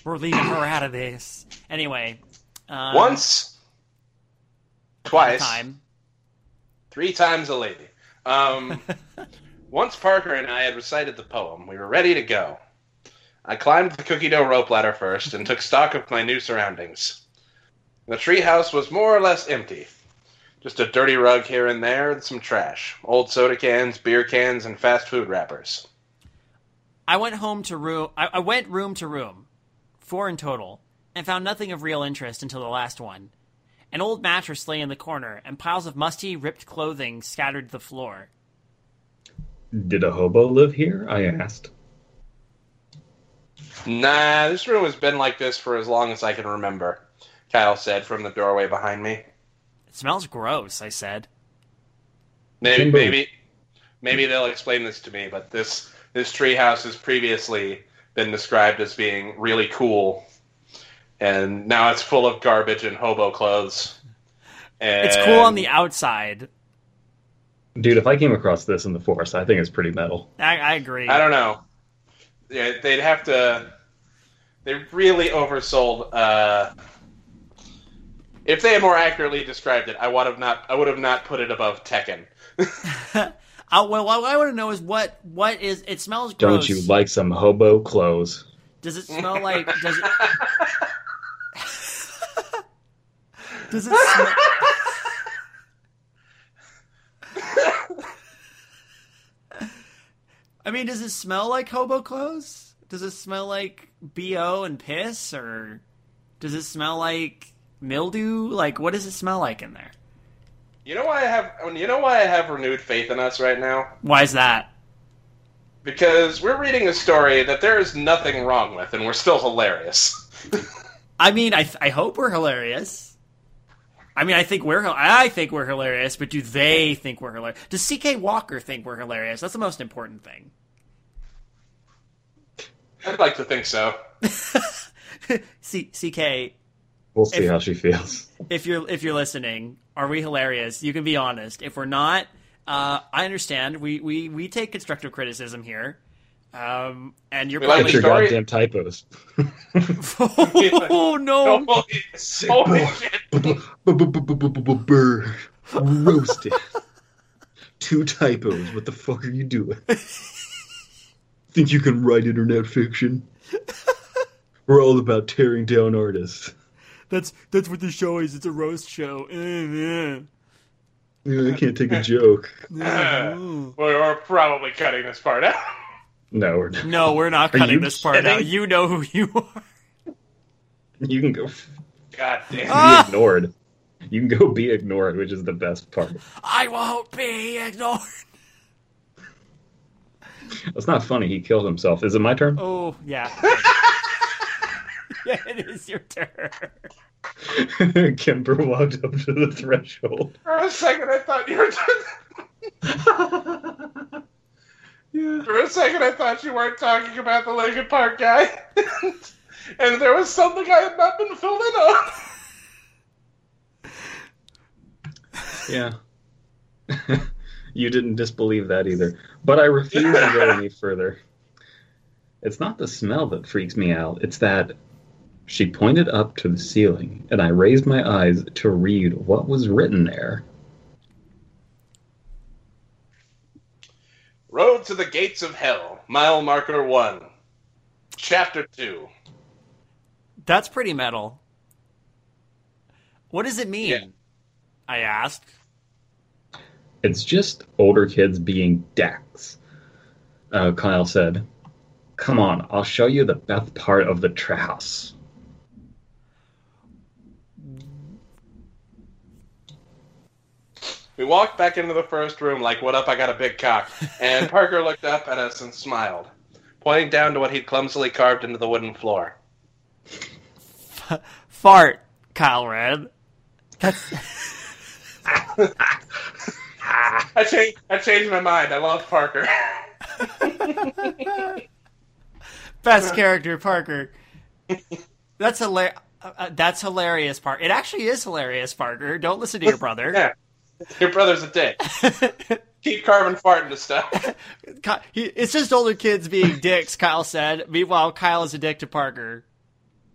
We're leaving her out of this anyway. Once, twice, time. Three times a lady. Once Parker and I had recited the poem, we were ready to go. I climbed the cookie dough rope ladder first and took stock of my new surroundings. The treehouse was more or less empty. Just a dirty rug here and there and some trash. Old soda cans, beer cans, and fast food wrappers. I went home to room... I went room to room, 4 in total, and found nothing of real interest until the last one. An old mattress lay in the corner, and piles of musty, ripped clothing scattered the floor. Did a hobo live here? I asked. Nah, this room has been like this for as long as I can remember, Kyle said from the doorway behind me. It smells gross, I said. Maybe they'll explain this to me, but this treehouse has previously been described as being really cool, and now it's full of garbage and hobo clothes. And... It's cool on the outside. Dude, if I came across this in the forest, I think it's pretty metal. I agree. I don't know. Yeah, they'd have to... They really oversold... If they had more accurately described it, I would have not put it above Tekken. Well, what I want to know is what is it smells gross. Don't you like some hobo clothes? Does it smell like? Does it? Does it smell? I mean, does it smell like hobo clothes? Does it smell like BO and piss, or does it smell like? Mildew? Like, what does it smell like in there? You know why I have renewed faith in us right now? Why is that? Because we're reading a story that there is nothing wrong with, and we're still hilarious. I mean, I hope we're hilarious. I mean, I think we're hilarious, but do they think we're hilarious? Does C.K. Walker think we're hilarious? That's the most important thing. I'd like to think so. C.K., we'll see how she feels. If you're listening, are we hilarious? You can be honest. If we're not, I understand. We take constructive criticism here. And you're probably... Like your goddamn typos. Oh, no. Oh, shit. Roasted. 2 typos. What the fuck are you doing? Think you can write internet fiction? We're all about tearing down artists. That's what the show is. It's a roast show. I can't take a joke. We're probably cutting this part out. No, we're not. No, we're not cutting this part out. You know who you are. You can go. God damn. Be ignored. You can go be ignored, which is the best part. I won't be ignored. That's not funny. He killed himself. Is it my turn? Oh, yeah. Yeah, it is your turn. Kemper walked up to the threshold. For a second, I thought you were talking... Yeah. For a second, I thought you weren't talking about the Linkin Park guy. And there was something I had not been filled in on. Yeah. You didn't disbelieve that either. But I refuse to go any further. It's not the smell that freaks me out. It's that... She pointed up to the ceiling, and I raised my eyes to read what was written there. Road to the Gates of Hell, mile marker 1, chapter 2. That's pretty metal. What does it mean? Yeah. I asked. It's just older kids being dicks, Kyle said. Come on, I'll show you the best part of the treehouse. We walked back into the first room like, what up, I got a big cock. And Parker looked up at us and smiled, pointing down to what he'd clumsily carved into the wooden floor. Fart, Kyle read. I changed my mind. I love Parker. Best character, Parker. That's hilarious. That's hilarious, Parker. It actually is hilarious, Parker. Don't listen to your brother. Yeah. Your brother's a dick. Keep carving fart into stuff. It's just older kids being dicks, Kyle said. Meanwhile, Kyle is a dick to Parker.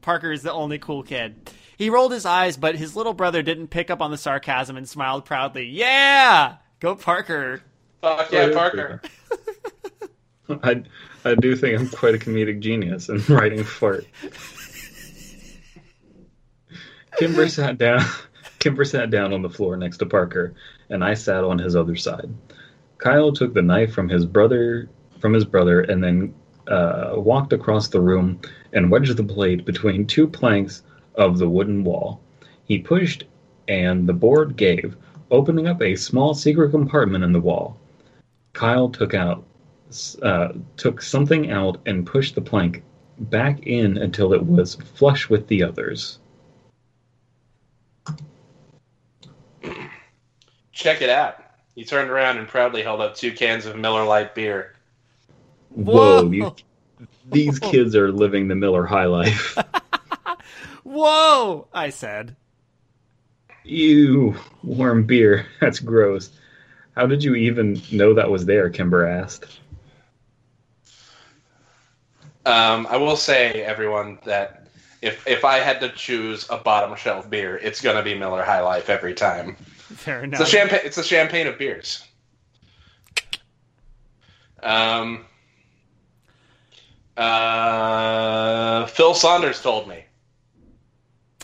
Parker is the only cool kid. He rolled his eyes, but his little brother didn't pick up on the sarcasm and smiled proudly. Yeah! Go Parker. Fuck yeah, Parker. I do think I'm quite a comedic genius in writing fart. Kimber sat down... Kimber sat down on the floor next to Parker, and I sat on his other side. Kyle took the knife from his brother, and then walked across the room and wedged the blade between two planks of the wooden wall. He pushed, and the board gave, opening up a small secret compartment in the wall. Kyle took something out and pushed the plank back in until it was flush with the others. Check it out. He turned around and proudly held up two cans of Miller Lite beer. Whoa. These kids are living the Miller high life. Whoa, I said. Ew, warm beer. That's gross. How did you even know that was there, Kimber asked. I will say, everyone, that if I had to choose a bottom shelf beer, it's going to be Miller High Life every time. Fair enough. It's the champagne of beers. Phil Saunders told me.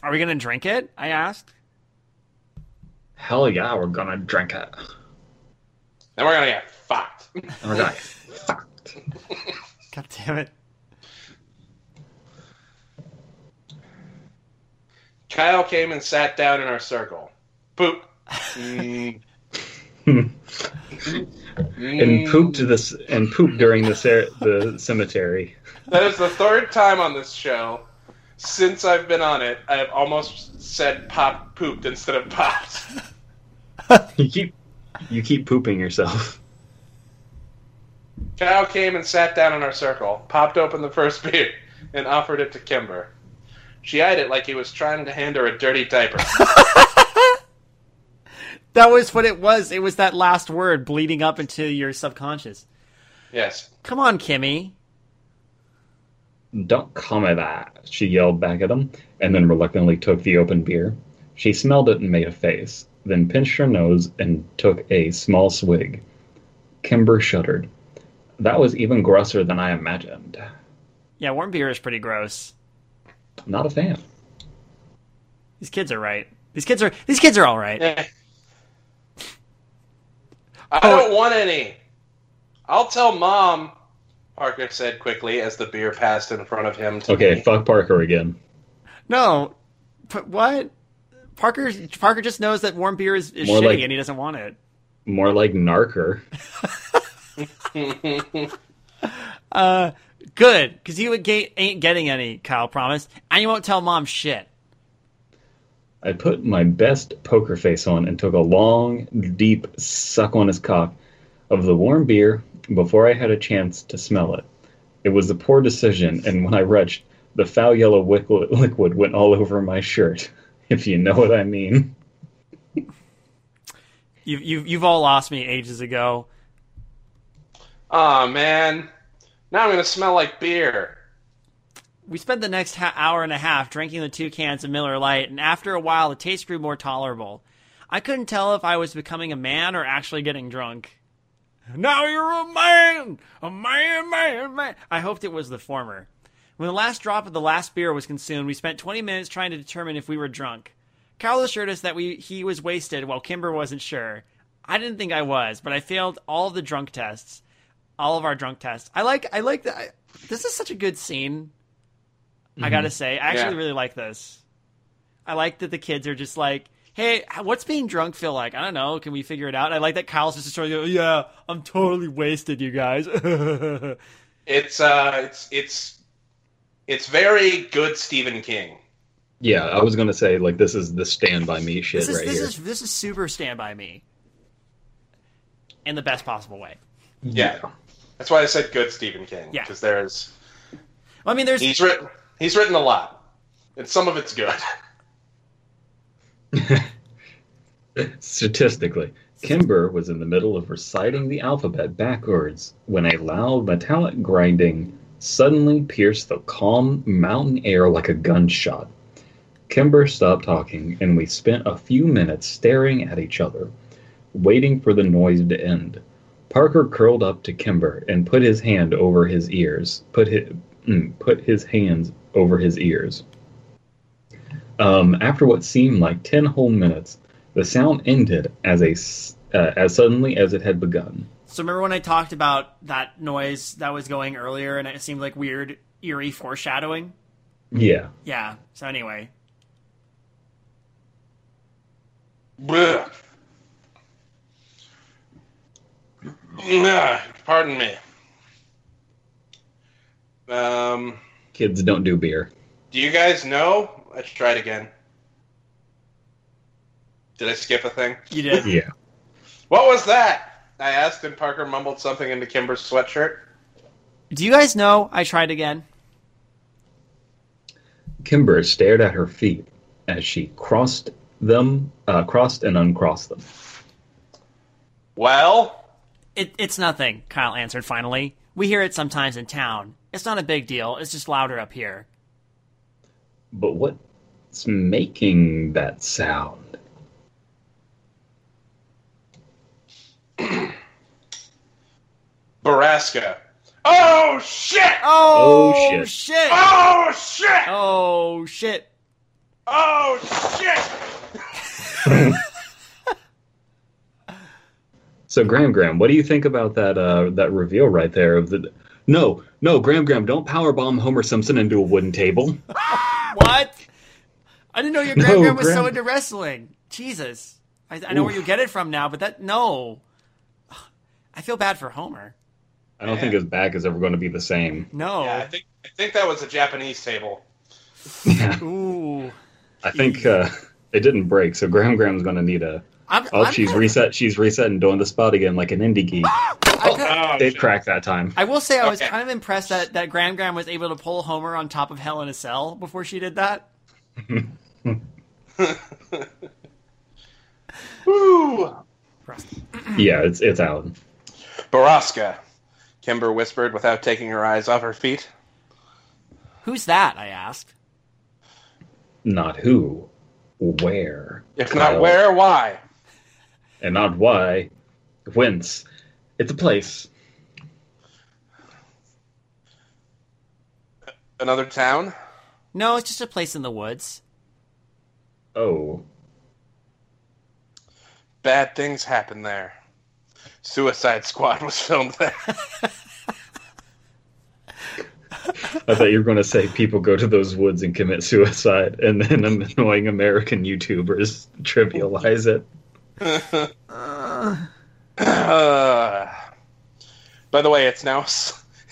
Are we going to drink it? I asked. Hell yeah, we're going to drink it. And we're going to get fucked. God damn it. Kyle came and sat down in our circle. Poop. And pooped during the cemetery. That is the third time on this show since I've been on it. I have almost said pop pooped instead of popped. You keep pooping yourself. Kyle came and sat down in our circle, popped open the first beer, and offered it to Kimber. She eyed it like he was trying to hand her a dirty diaper. That was what it was. It was that last word bleeding up into your subconscious. Yes. Come on, Kimmy. Don't call me that, she yelled back at him, and then reluctantly took the open beer. She smelled it and made a face, then pinched her nose and took a small swig. Kimber shuddered. That was even grosser than I imagined. Yeah, warm beer is pretty gross. Not a fan. These kids are right. These kids are all right. Yeah. I don't want any. I'll tell Mom, Parker said quickly as the beer passed in front of him. Okay, fuck Parker again. No, what? Parker just knows that warm beer is shitty, like, and he doesn't want it. More like Narker. Good, because you ain't getting any, Kyle promised, and you won't tell Mom shit. I put my best poker face on and took a long, deep suck on his cock of the warm beer before I had a chance to smell it. It was a poor decision, and when I retched, the foul yellow liquid went all over my shirt, if you know what I mean. You've all lost me ages ago. Aw, man. Now I'm going to smell like beer. We spent the next hour and a half drinking the two cans of Miller Lite, and after a while the taste grew more tolerable. I couldn't tell if I was becoming a man or actually getting drunk. Now you're a man. I hoped it was the former. When the last drop of the last beer was consumed, we spent 20 minutes trying to determine if we were drunk. Kyle assured us that he was wasted, while Kimber wasn't sure. I didn't think I was, but I failed all the drunk tests. All of our drunk tests. I like that. This is such a good scene. Mm-hmm. I gotta say, I actually really like this. I like that the kids are just like, "Hey, what's being drunk feel like? I don't know. Can we figure it out?" I like that Kyle's just trying to go, "Yeah, I'm totally wasted, you guys." It's very good Stephen King. Yeah, I was gonna say, like, this is the Stand By Me shit here. This is super Stand By Me, in the best possible way. Yeah. That's why I said good Stephen King. Yeah, because there's. Well, I mean, there's. He's written a lot, and some of it's good. Statistically, Kimber was in the middle of reciting the alphabet backwards when a loud metallic grinding suddenly pierced the calm mountain air like a gunshot. Kimber stopped talking, and we spent a few minutes staring at each other, waiting for the noise to end. Parker curled up to Kimber and put his hand over his ears. Put his hands over his ears. After what seemed like 10 whole minutes, the sound ended as suddenly as it had begun. So remember when I talked about that noise that was going earlier and it seemed like weird, eerie foreshadowing? Yeah. Yeah. So anyway. Blech. Pardon me. Kids don't do beer. Do you guys know? Let's try it again. Did I skip a thing? You did. Yeah. What was that? I asked, and Parker mumbled something into Kimber's sweatshirt. Do you guys know? I tried again. Kimber stared at her feet as she crossed and uncrossed them. Well? It's nothing, Kyle answered finally. We hear it sometimes in town. It's not a big deal. It's just louder up here. But what's making that sound? Borrasca. Oh, shit! Oh, shit! Oh, shit! Oh, shit! Oh, shit! So, Gram-Gram, what do you think about that reveal right there? Of the no, Gram-Gram, don't powerbomb Homer Simpson into a wooden table. What? I didn't know your Gram-Gram was so into wrestling. Jesus, I know where you get it from now, but that no, I feel bad for Homer. I don't think his back is ever going to be the same. No, yeah, I think that was a Japanese table. Ooh, I think it didn't break, so Gram-Gram's going to need a. She's reset and doing the spot again like an indie geek. It cracked that time. I will say I was kind of impressed that Gram-Gram was able to pull Homer on top of Hell in a Cell before she did that. Woo! Yeah, it's out. Borrasca, Kimber whispered without taking her eyes off her feet. Who's that? I asked. Not who. Where? If not where, why? And not why, whence? It's a place. Another town? No, it's just a place in the woods. Oh. Bad things happen there. Suicide Squad was filmed there. I thought you were going to say people go to those woods and commit suicide, and then annoying American YouTubers trivialize it. By the way, it's now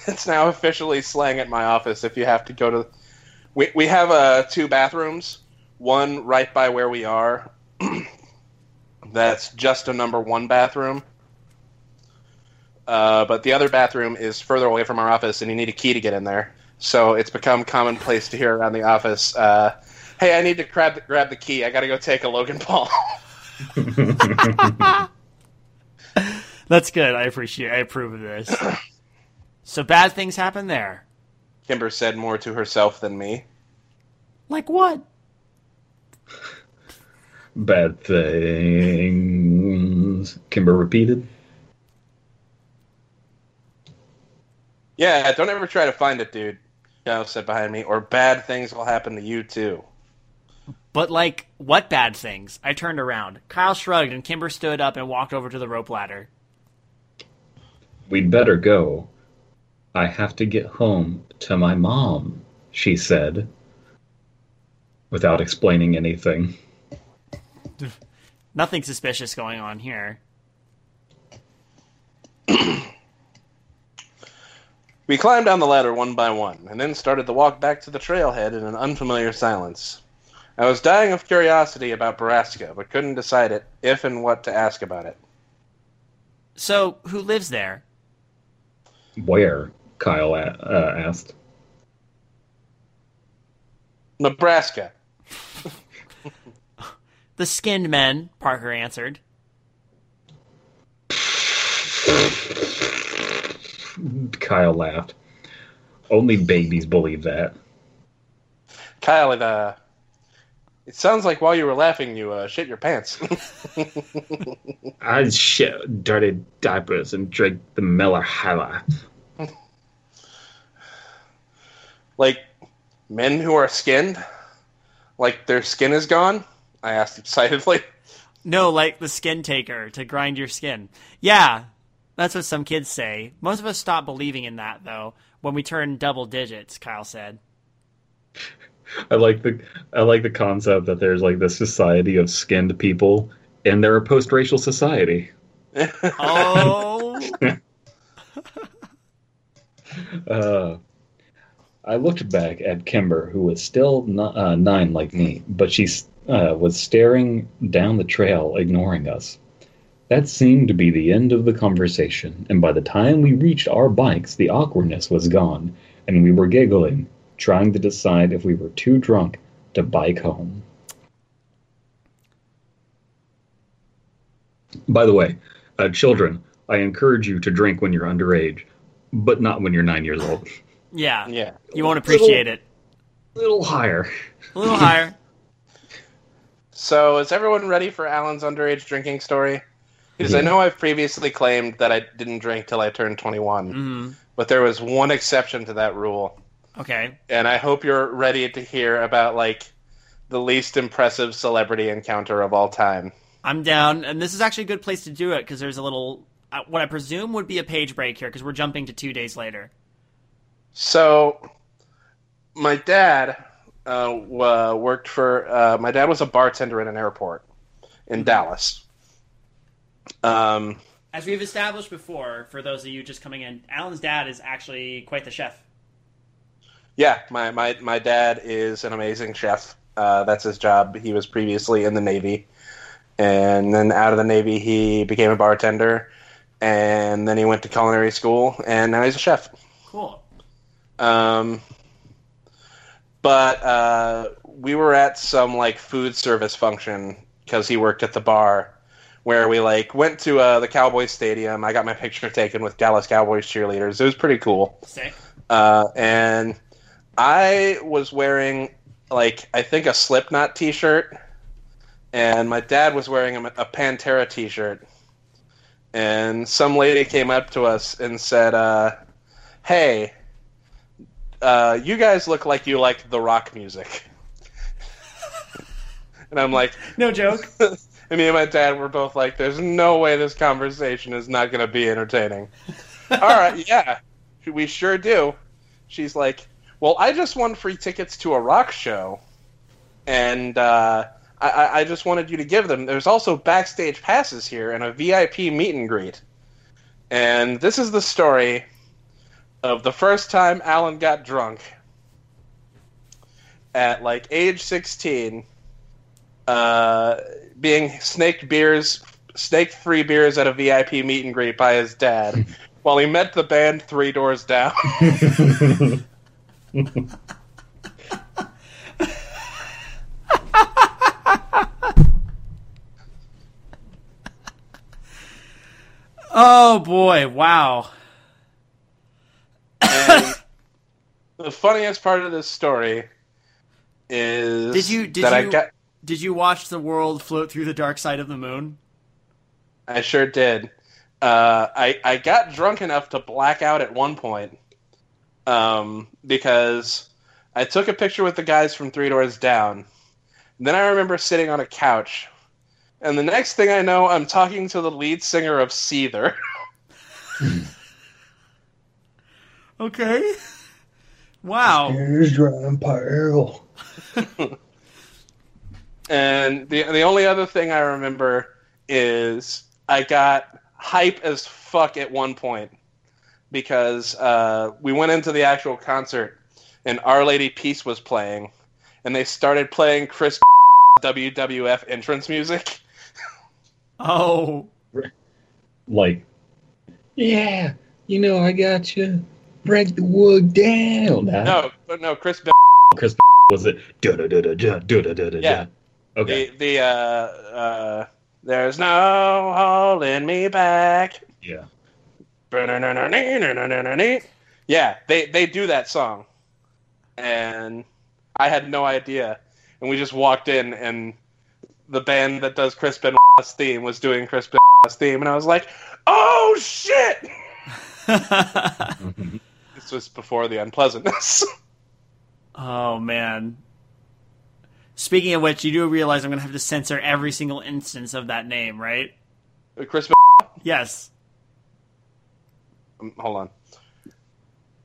officially slang at my office. If you have to go to, we have two bathrooms, one right by where we are. That's just a number one bathroom. But the other bathroom is further away from our office, and you need a key to get in there. So it's become commonplace to hear around the office, hey, I need to grab the key. I got to go take a Logan Paul. That's good. I approve of this. So bad things happen there. Kimber said more to herself than me. Like what? Bad things. Kimber repeated. Yeah, don't ever try to find it, dude, Joe said behind me, or bad things will happen to you, too. But, like, what bad things? I turned around. Kyle shrugged, and Kimber stood up and walked over to the rope ladder. We'd better go. I have to get home to my mom, she said, without explaining anything. Nothing suspicious going on here. We climbed down the ladder one by one, and then started to walk back to the trailhead in an unfamiliar silence. I was dying of curiosity about Borrasca, but couldn't decide if and what to ask about it. So, who lives there? Where? Kyle asked. Nebraska. The skinned men, Parker answered. Kyle laughed. Only babies believe that. Kyle, it sounds like while you were laughing, you shit your pants. I shit dirty diapers and drank the Miller High Life. Like men who are skinned? Like, their skin is gone? I asked excitedly. No, like the skin taker, to grind your skin. Yeah, that's what some kids say. Most of us stop believing in that, though, when we turn double digits, Kyle said. I like the concept that there's, like, this society of skinned people, and they're a post-racial society. Oh! I looked back at Kimber, who was still 9 like me, but she was staring down the trail, ignoring us. That seemed to be the end of the conversation, and by the time we reached our bikes, the awkwardness was gone, and we were giggling, trying to decide if we were too drunk to bike home. By the way, children, I encourage you to drink when you're underage, but not when you're 9 years old. Yeah. You won't appreciate it. A little higher. So, is everyone ready for Alan's underage drinking story? Because I know I've previously claimed that I didn't drink till I turned 21. Mm-hmm. But there was one exception to that rule. Okay. And I hope you're ready to hear about, like, the least impressive celebrity encounter of all time. I'm down. And this is actually a good place to do it, because there's a little, what I presume would be a page break here, because we're jumping to 2 days later. So, my dad worked for... my dad was a bartender at an airport in Dallas. As we've established before, for those of you just coming in, Alan's dad is actually quite the chef. Yeah, my dad is an amazing chef. That's his job. He was previously in the Navy. And then out of the Navy, he became a bartender. And then he went to culinary school. And now he's a chef. Cool. But we were at some, like, food service function because he worked at the bar where we, like, went to the Cowboys stadium. I got my picture taken with Dallas Cowboys cheerleaders. It was pretty cool. Sick. And I was wearing, like, I think a Slipknot t-shirt, and my dad was wearing a Pantera t-shirt. And some lady came up to us and said, hey... you guys look like you like the rock music. And I'm like... No joke. And me and my dad were both like, there's no way this conversation is not going to be entertaining. All right, yeah. We sure do. She's like, well, I just won free tickets to a rock show. And I just wanted you to give them. There's also backstage passes here and a VIP meet and greet. And this is the story... of the first time Alan got drunk at, like, age 16, being snaked free beers at a VIP meet and greet by his dad while he met the band 3 Doors Down. Oh, boy, wow. And the funniest part of this story is did you watch the world float through the dark side of the moon? I sure did. I got drunk enough to black out at one point because I took a picture with the guys from 3 Doors Down. And then I remember sitting on a couch, and the next thing I know, I'm talking to the lead singer of Seether. Okay. Wow. Here's Ron Parle. And the only other thing I remember is I got hype as fuck at one point because we went into the actual concert and Our Lady Peace was playing, and they started playing Chris WWF entrance music. Oh. Like, yeah, you know I got you. Break the wood down. No, Chris was it? Yeah. Okay. There's no holding me back. Yeah. Yeah, they do that song, and I had no idea, and we just walked in, and the band that does Chris Benoit's theme was doing Chris Benoit's theme, and I was like, oh shit. This was before the unpleasantness. Oh man. Speaking of which, you do realize I'm going to have to censor every single instance of that name, right? Chris. Yes. Hold on.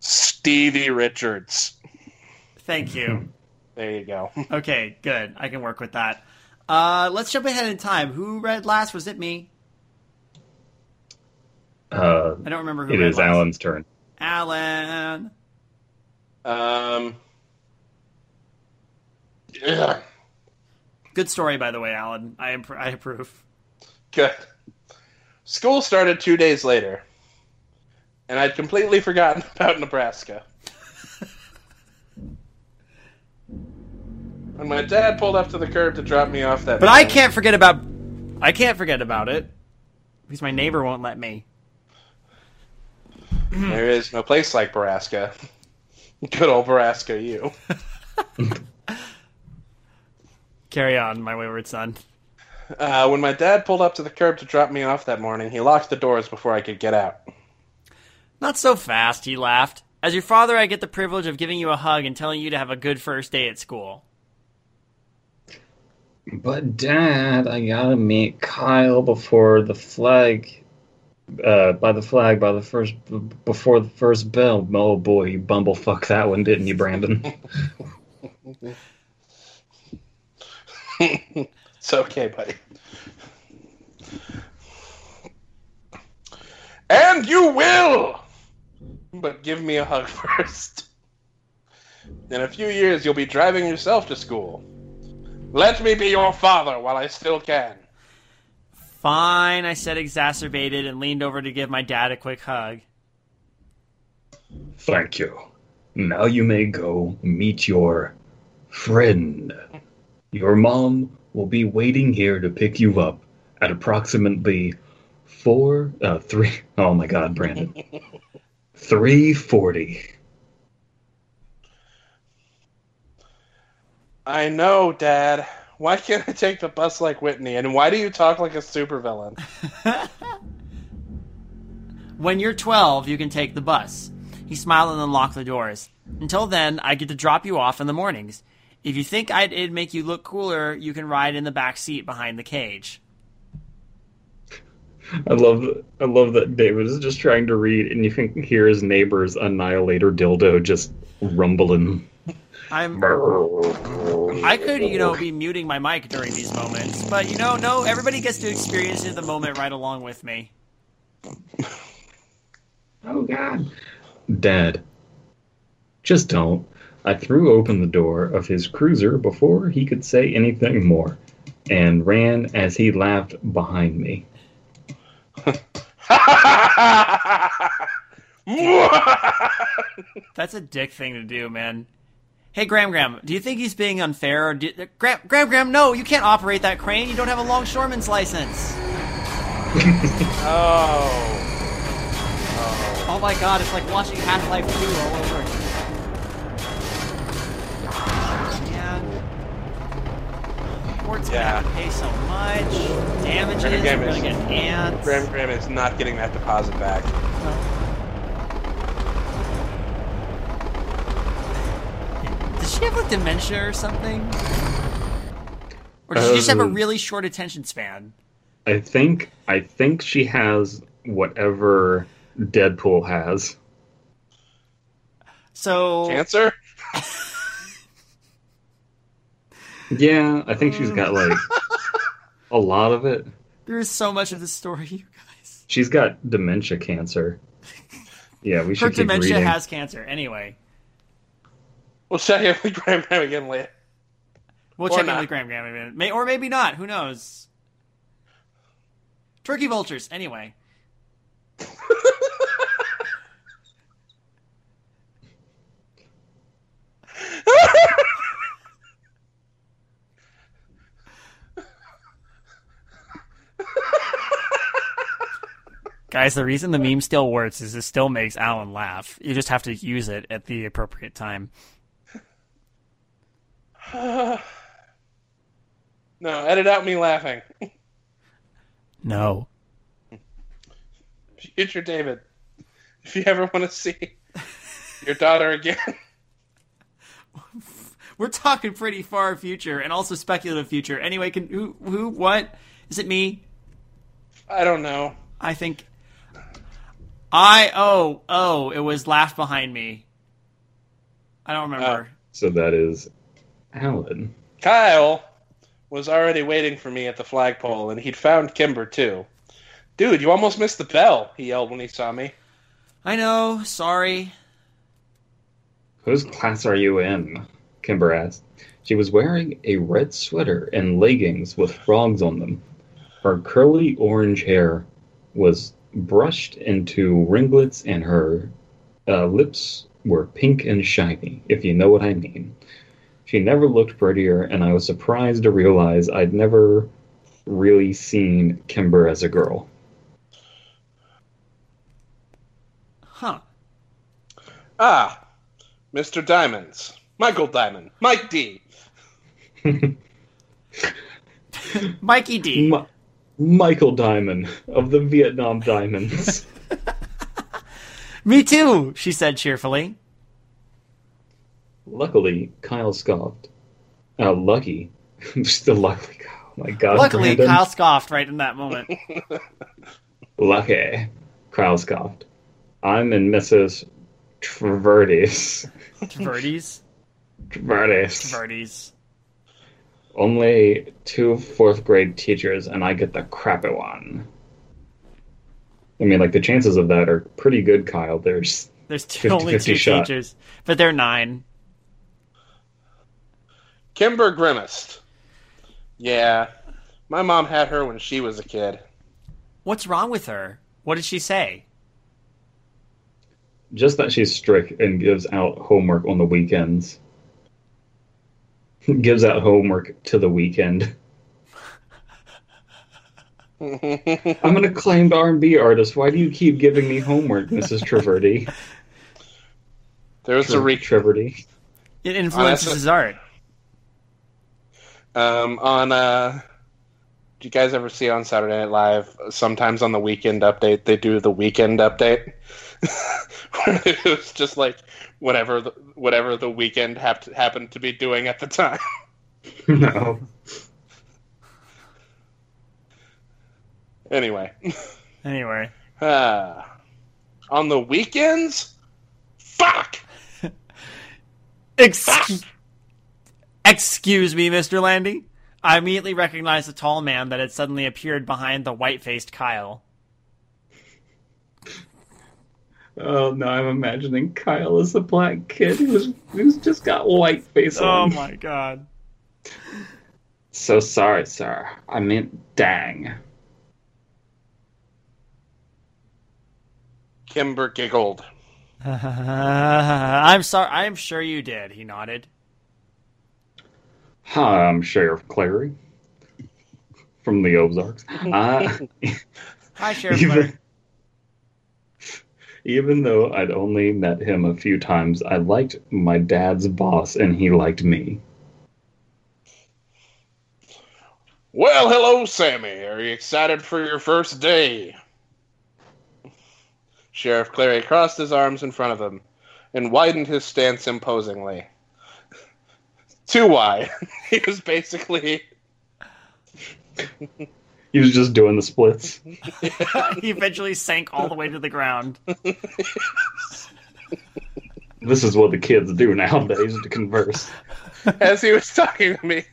Stevie Richards. Thank you. There you go. Okay, good. I can work with that. Let's jump ahead in time. Who read last? Was it me? I don't remember who read last. It is Alan's turn. Alan. Yeah. Good story, by the way, Alan. I approve. Good. School started 2 days later, and I'd completely forgotten about Nebraska. When my dad pulled up to the curb to drop me off that morning, I can't forget about it, because my neighbor won't let me. There is no place like Borrasca. Good old Borrasca, you. Carry on, my wayward son. When my dad pulled up to the curb to drop me off that morning, he locked the doors before I could get out. Not so fast, he laughed. As your father, I get the privilege of giving you a hug and telling you to have a good first day at school. But, Dad, I gotta meet Kyle before the flag, before the first bell. Oh, boy, you bumblefucked that one, didn't you, Brandon? It's okay, buddy. And you will! But give me a hug first. In a few years, you'll be driving yourself to school. Let me be your father while I still can. Fine, I said, exacerbated, and leaned over to give my dad a quick hug. Thank you. Now you may go meet your friend. Your mom will be waiting here to pick you up at approximately 3:40. I know, Dad. Why can't I take the bus like Whitney? And why do you talk like a supervillain? When you're 12, you can take the bus. He smiled and unlocked the doors. Until then, I get to drop you off in the mornings. If you think it'd make you look cooler, you can ride in the back seat behind the cage. I love that David is just trying to read, and you can hear his neighbor's annihilator dildo just rumbling. I could, be muting my mic during these moments, but, no, everybody gets to experience it at the moment right along with me. Oh, God. Dad, just don't. I threw open the door of his cruiser before he could say anything more, and ran as he laughed behind me. That's a dick thing to do, man. Hey, Gram-Gram, do you think he's being unfair? Or Gram-Gram, no, you can't operate that crane. You don't have a longshoreman's license. Oh. Oh, my God, it's like watching Half-Life 2 all over again. Port's going to have to pay so much. Damages, Gram-Gram we're going to get ants. Gram-Gram is not getting that deposit back. No. Does she have, dementia or something? Or does she just have a really short attention span? I think she has whatever Deadpool has. So... Cancer? Yeah, I think she's got, a lot of it. There is so much of this story, you guys. She's got dementia cancer. Yeah, we should keep reading. Her dementia has cancer, anyway. We'll check in with Gram-Gram again later. Or maybe not, who knows? Turkey vultures, anyway. Guys, the reason the meme still works is it still makes Alan laugh. You just have to use it at the appropriate time. No, edit out me laughing. No. Future David, if you ever want to see your daughter again. We're talking pretty far future and also speculative future. Anyway, who, what? Is it me? I don't know. I think... it was Laugh Behind Me. I don't remember. So that is Alan. Kyle was already waiting for me at the flagpole, and he'd found Kimber, too. Dude, you almost missed the bell, he yelled when he saw me. I know, sorry. Whose class are you in? Kimber asked. She was wearing a red sweater and leggings with frogs on them. Her curly orange hair was brushed into ringlets, and her lips were pink and shiny, if you know what I mean. She never looked prettier, and I was surprised to realize I'd never really seen Kimber as a girl. Huh. Ah, Mr. Diamonds. Michael Diamond. Mike D. Mikey D. Michael Diamond of the Vietnam Diamonds. Me too, she said cheerfully. Luckily, Kyle scoffed. Oh my God. Luckily, Brandon. Kyle scoffed right in that moment. Lucky, Kyle scoffed. I'm in Mrs. Traverdes. Traverdes. Only 2 fourth-grade teachers, and I get the crappy one. I mean, the chances of that are pretty good, Kyle. There's 50, only 2 shot. Teachers, but they're 9. Kimber grimaced. Yeah, my mom had her when she was a kid. What's wrong with her? What did she say? Just that she's strict and gives out homework on the weekends. Gives out homework to the weekend. I'm an acclaimed R&B artist. Why do you keep giving me homework, Mrs. Traverdy? There's a Traverdy. It influences his art. Do you guys ever see on Saturday Night Live? Sometimes on the Weekend Update, they do the Weekend Update. It was just whatever the weekend happened to be doing at the time. No. Anyway. On the weekends? Fuck! Excuse me, Mr. Landy. I immediately recognized the tall man that had suddenly appeared behind the white-faced Kyle. Oh, no, I'm imagining Kyle as the black kid who's just got white face on. Oh, my God. So sorry, sir. I meant dang. Kimber giggled. I'm sorry. I'm sure you did, he nodded. Hi, I'm Sheriff Clary from the Ozarks. Hi, Sheriff Clary. Even though I'd only met him a few times, I liked my dad's boss, and he liked me. Well, hello, Sammy. Are you excited for your first day? Sheriff Clary crossed his arms in front of him and widened his stance imposingly. Too wide. He was basically... He was just doing the splits. He eventually sank all the way to the ground. This is what the kids do nowadays to converse. As he was talking to me,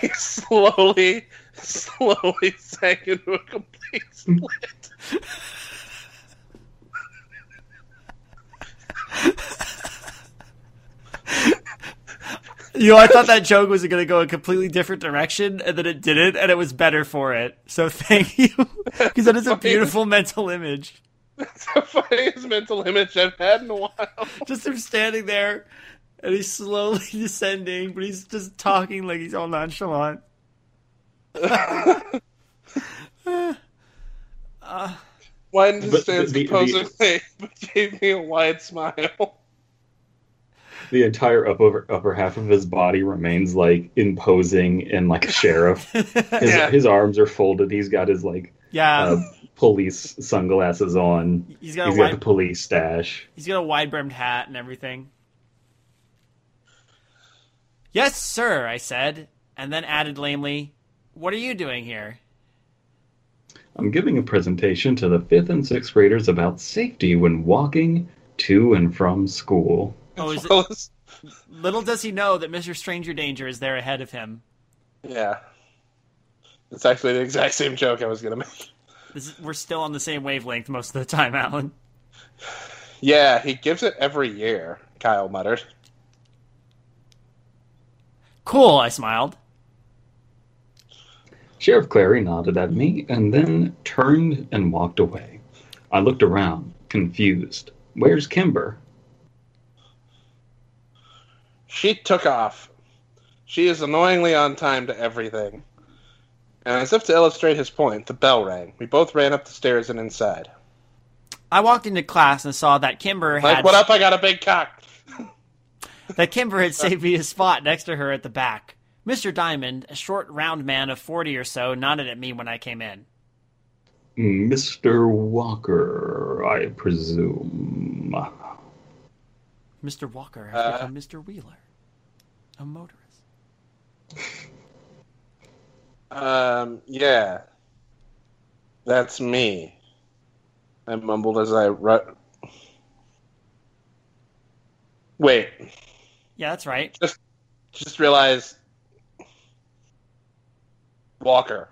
he slowly sank into a complete split. I thought that joke was going to go a completely different direction, and then it didn't, and it was better for it. So thank you, because that is a beautiful mental image. That's the funniest mental image I've had in a while. Just him standing there, and he's slowly descending, but he's just talking like he's all nonchalant. Widened his stance composingly, but gave me a wide smile. The entire upper half of his body remains, imposing and a sheriff. His arms are folded. He's got his, police sunglasses on. He's got the police stash. He's got a wide-brimmed hat and everything. "Yes, sir," I said, and then added lamely, "What are you doing here?" "I'm giving a presentation to the 5th and 6th graders about safety when walking to and from school." Oh, is it... Little does he know that Mr. Stranger Danger is there ahead of him. Yeah. It's actually the exact same joke I was going to make. We're still on the same wavelength most of the time, Alan. Yeah, he gives it every year, Kyle muttered. "Cool," I smiled. Sheriff Clary nodded at me and then turned and walked away. I looked around, confused. Where's Kimber? "She took off. She is annoyingly on time to everything." And as if to illustrate his point, the bell rang. We both ran up the stairs and inside. I walked into class and saw that Kimber had... Like, what up? I got a big cock. That Kimber had saved me a spot next to her at the back. Mr. Diamond, a short, round man of 40 or so, nodded at me when I came in. "Mr. Walker, I presume." Mr. Walker has become Mr. Wheeler, a motorist. Yeah. That's me, I mumbled as I... Wait. Yeah, that's right. Just realized... Walker.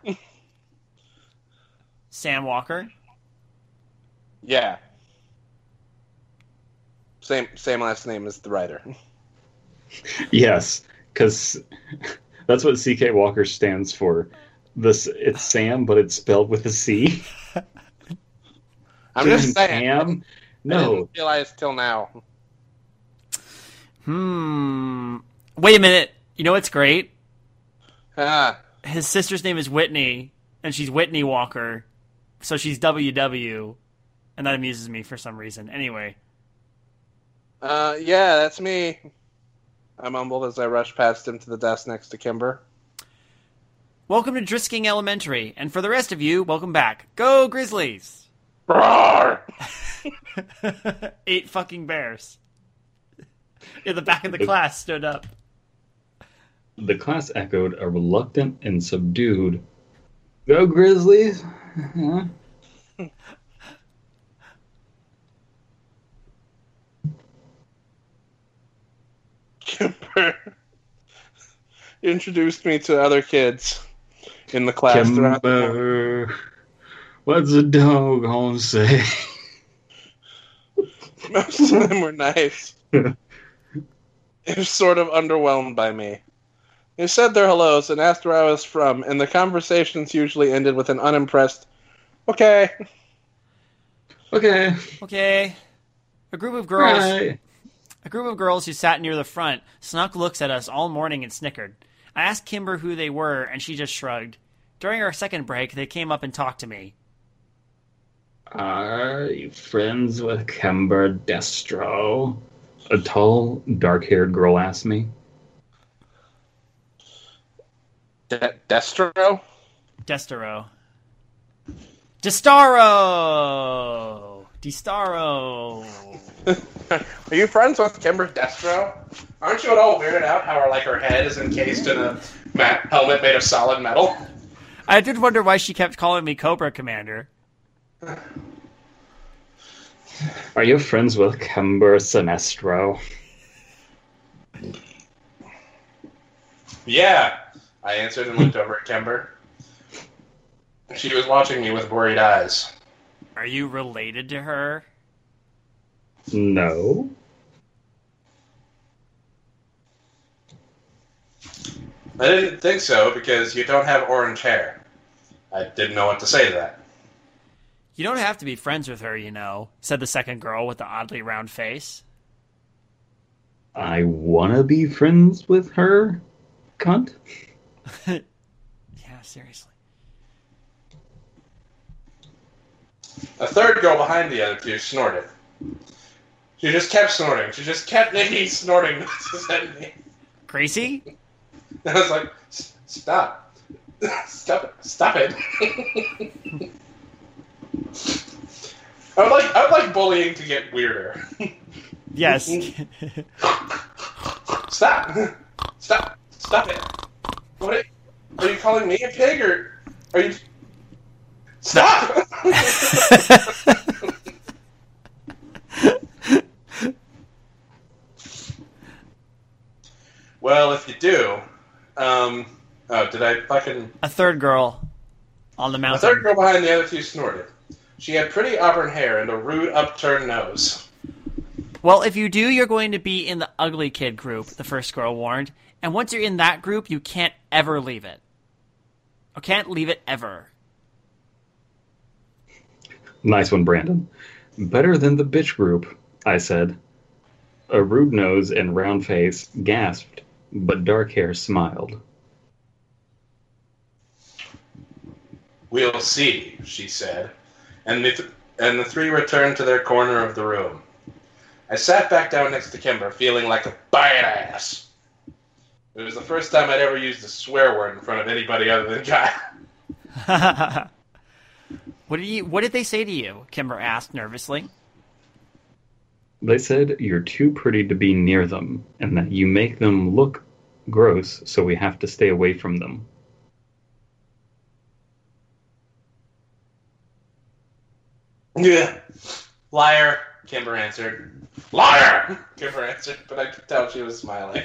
Sam Walker? Yeah. Same last name as the writer. Yes, because... That's what C.K. Walker stands for. It's Sam, but it's spelled with a C. I'm just saying. Sam? No. I didn't realize till now. Wait a minute. You know what's great? His sister's name is Whitney, and she's Whitney Walker, so she's WW, and that amuses me for some reason. Anyway. Yeah, that's me, I mumbled as I rushed past him to the desk next to Kimber. "Welcome to Drisking Elementary, and for the rest of you, welcome back. Go Grizzlies!" Roar! 8 fucking bears in the back of the class stood up. The class echoed a reluctant and subdued, "Go Grizzlies!" Kimber introduced me to other kids in the class. Kimber, what's a dog gonna say? Most of them were nice. They were sort of underwhelmed by me. They said their hellos and asked where I was from, and the conversations usually ended with an unimpressed, "Okay." Okay. A group of girls who sat near the front snuck looks at us all morning and snickered. I asked Kimber who they were, and she just shrugged. During our second break, they came up and talked to me. "Are you friends with Kimber Destro?" a tall, dark-haired girl asked me. Destaro! Are you friends with Kimber Destro? Aren't you at all weirded out how her head is encased in a helmet made of solid metal? I did wonder why she kept calling me Cobra Commander. Are you friends with Kimber Sinestro? Yeah, I answered and looked over at Kimber. She was watching me with worried eyes. Are you related to her? No. I didn't think so, because you don't have orange hair. I didn't know what to say to that. You don't have to be friends with her, you know, said the second girl with the oddly round face. I wanna be friends with her, cunt. Yeah, seriously. A third girl behind the other two snorted. She just kept snorting. She just kept snorting. Crazy? I was like, stop. Stop it. I would like bullying to get weirder. Yes. Stop. Stop! Stop it! What? Are you calling me a pig, or are you... Stop! Well, if you do... oh, did I fucking... A third girl on the mountain. A third girl behind the other two snorted. She had pretty auburn hair and a rude upturned nose. Well, if you do, you're going to be in the ugly kid group, the first girl warned. And once you're in that group, you can't ever leave it. Or can't leave it ever. Nice one, Brandon. Better than the bitch group, I said. A rude nose and round face gasped, but dark hair smiled. We'll see, she said, and the three returned to their corner of the room. I sat back down next to Kimber, feeling like a badass. It was the first time I'd ever used a swear word in front of anybody other than Guy. What did they say to you? Kimber asked nervously. They said you're too pretty to be near them, and that you make them look gross, so we have to stay away from them. Yeah, liar, Kimber answered. Liar, Kimber answered, but I could tell she was smiling.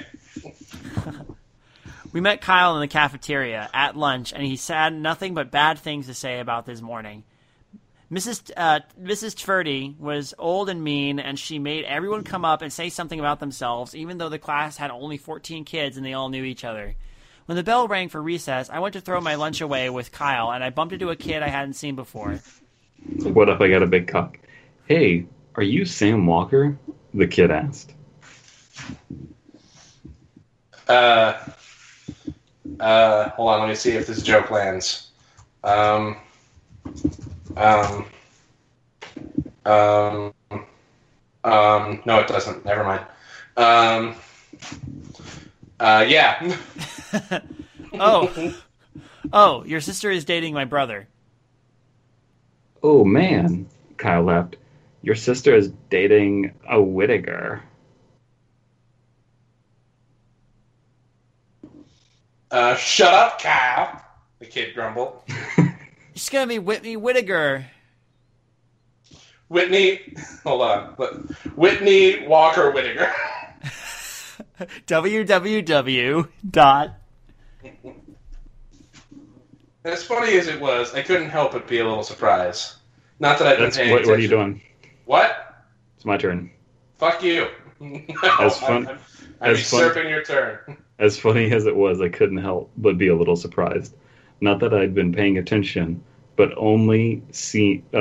We met Kyle in the cafeteria at lunch, and he had nothing but bad things to say about this morning. Mrs. Tverdy was old and mean, and she made everyone come up and say something about themselves, even though the class had only 14 kids and they all knew each other. When the bell rang for recess, I went to throw my lunch away with Kyle, and I bumped into a kid I hadn't seen before. What up, I got a big cock. Hey, are you Sam Walker? The kid asked. Hold on, let me see if this joke lands. No, it doesn't. Never mind. Yeah. Oh, your sister is dating my brother. Oh, man, Kyle laughed. Your sister is dating a Whittaker. Shut up, Kyle, the kid grumbled. It's going to be Whitney Whittaker. Whitney Walker Whittaker. www. As funny as it was, I couldn't help but be a little surprised. Not that I've been paying attention. What are you doing? What? It's my turn. Fuck you. I'm usurping your turn. As funny as it was, I couldn't help but be a little surprised. Not that I'd been paying attention, but I'd only seen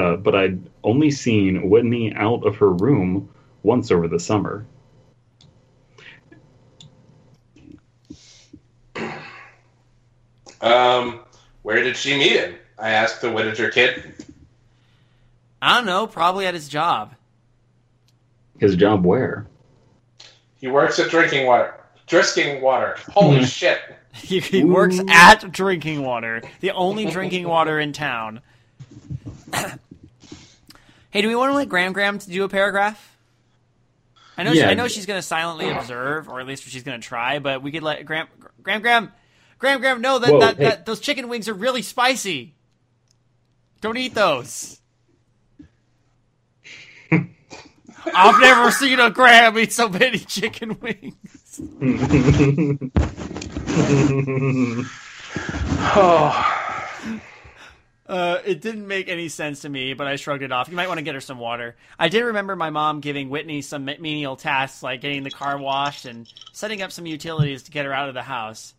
Whitney out of her room once over the summer. Where did she meet him? I asked the Whittaker kid. I don't know, probably at his job. His job where? He works at drinking water. Drisking water. Holy shit. He works at drinking water. The only drinking water in town. Hey, do we want to let Gram-Gram to do a paragraph? I know she's going to silently observe, or at least she's going to try, but we could let Gram-Gram, no, that those chicken wings are really spicy. Don't eat those. I've never seen a Gram eat so many chicken wings. It didn't make any sense to me, but I shrugged it off. You might want to get her some water. I did remember my mom giving Whitney some menial tasks, like getting the car washed and setting up some utilities to get her out of the house.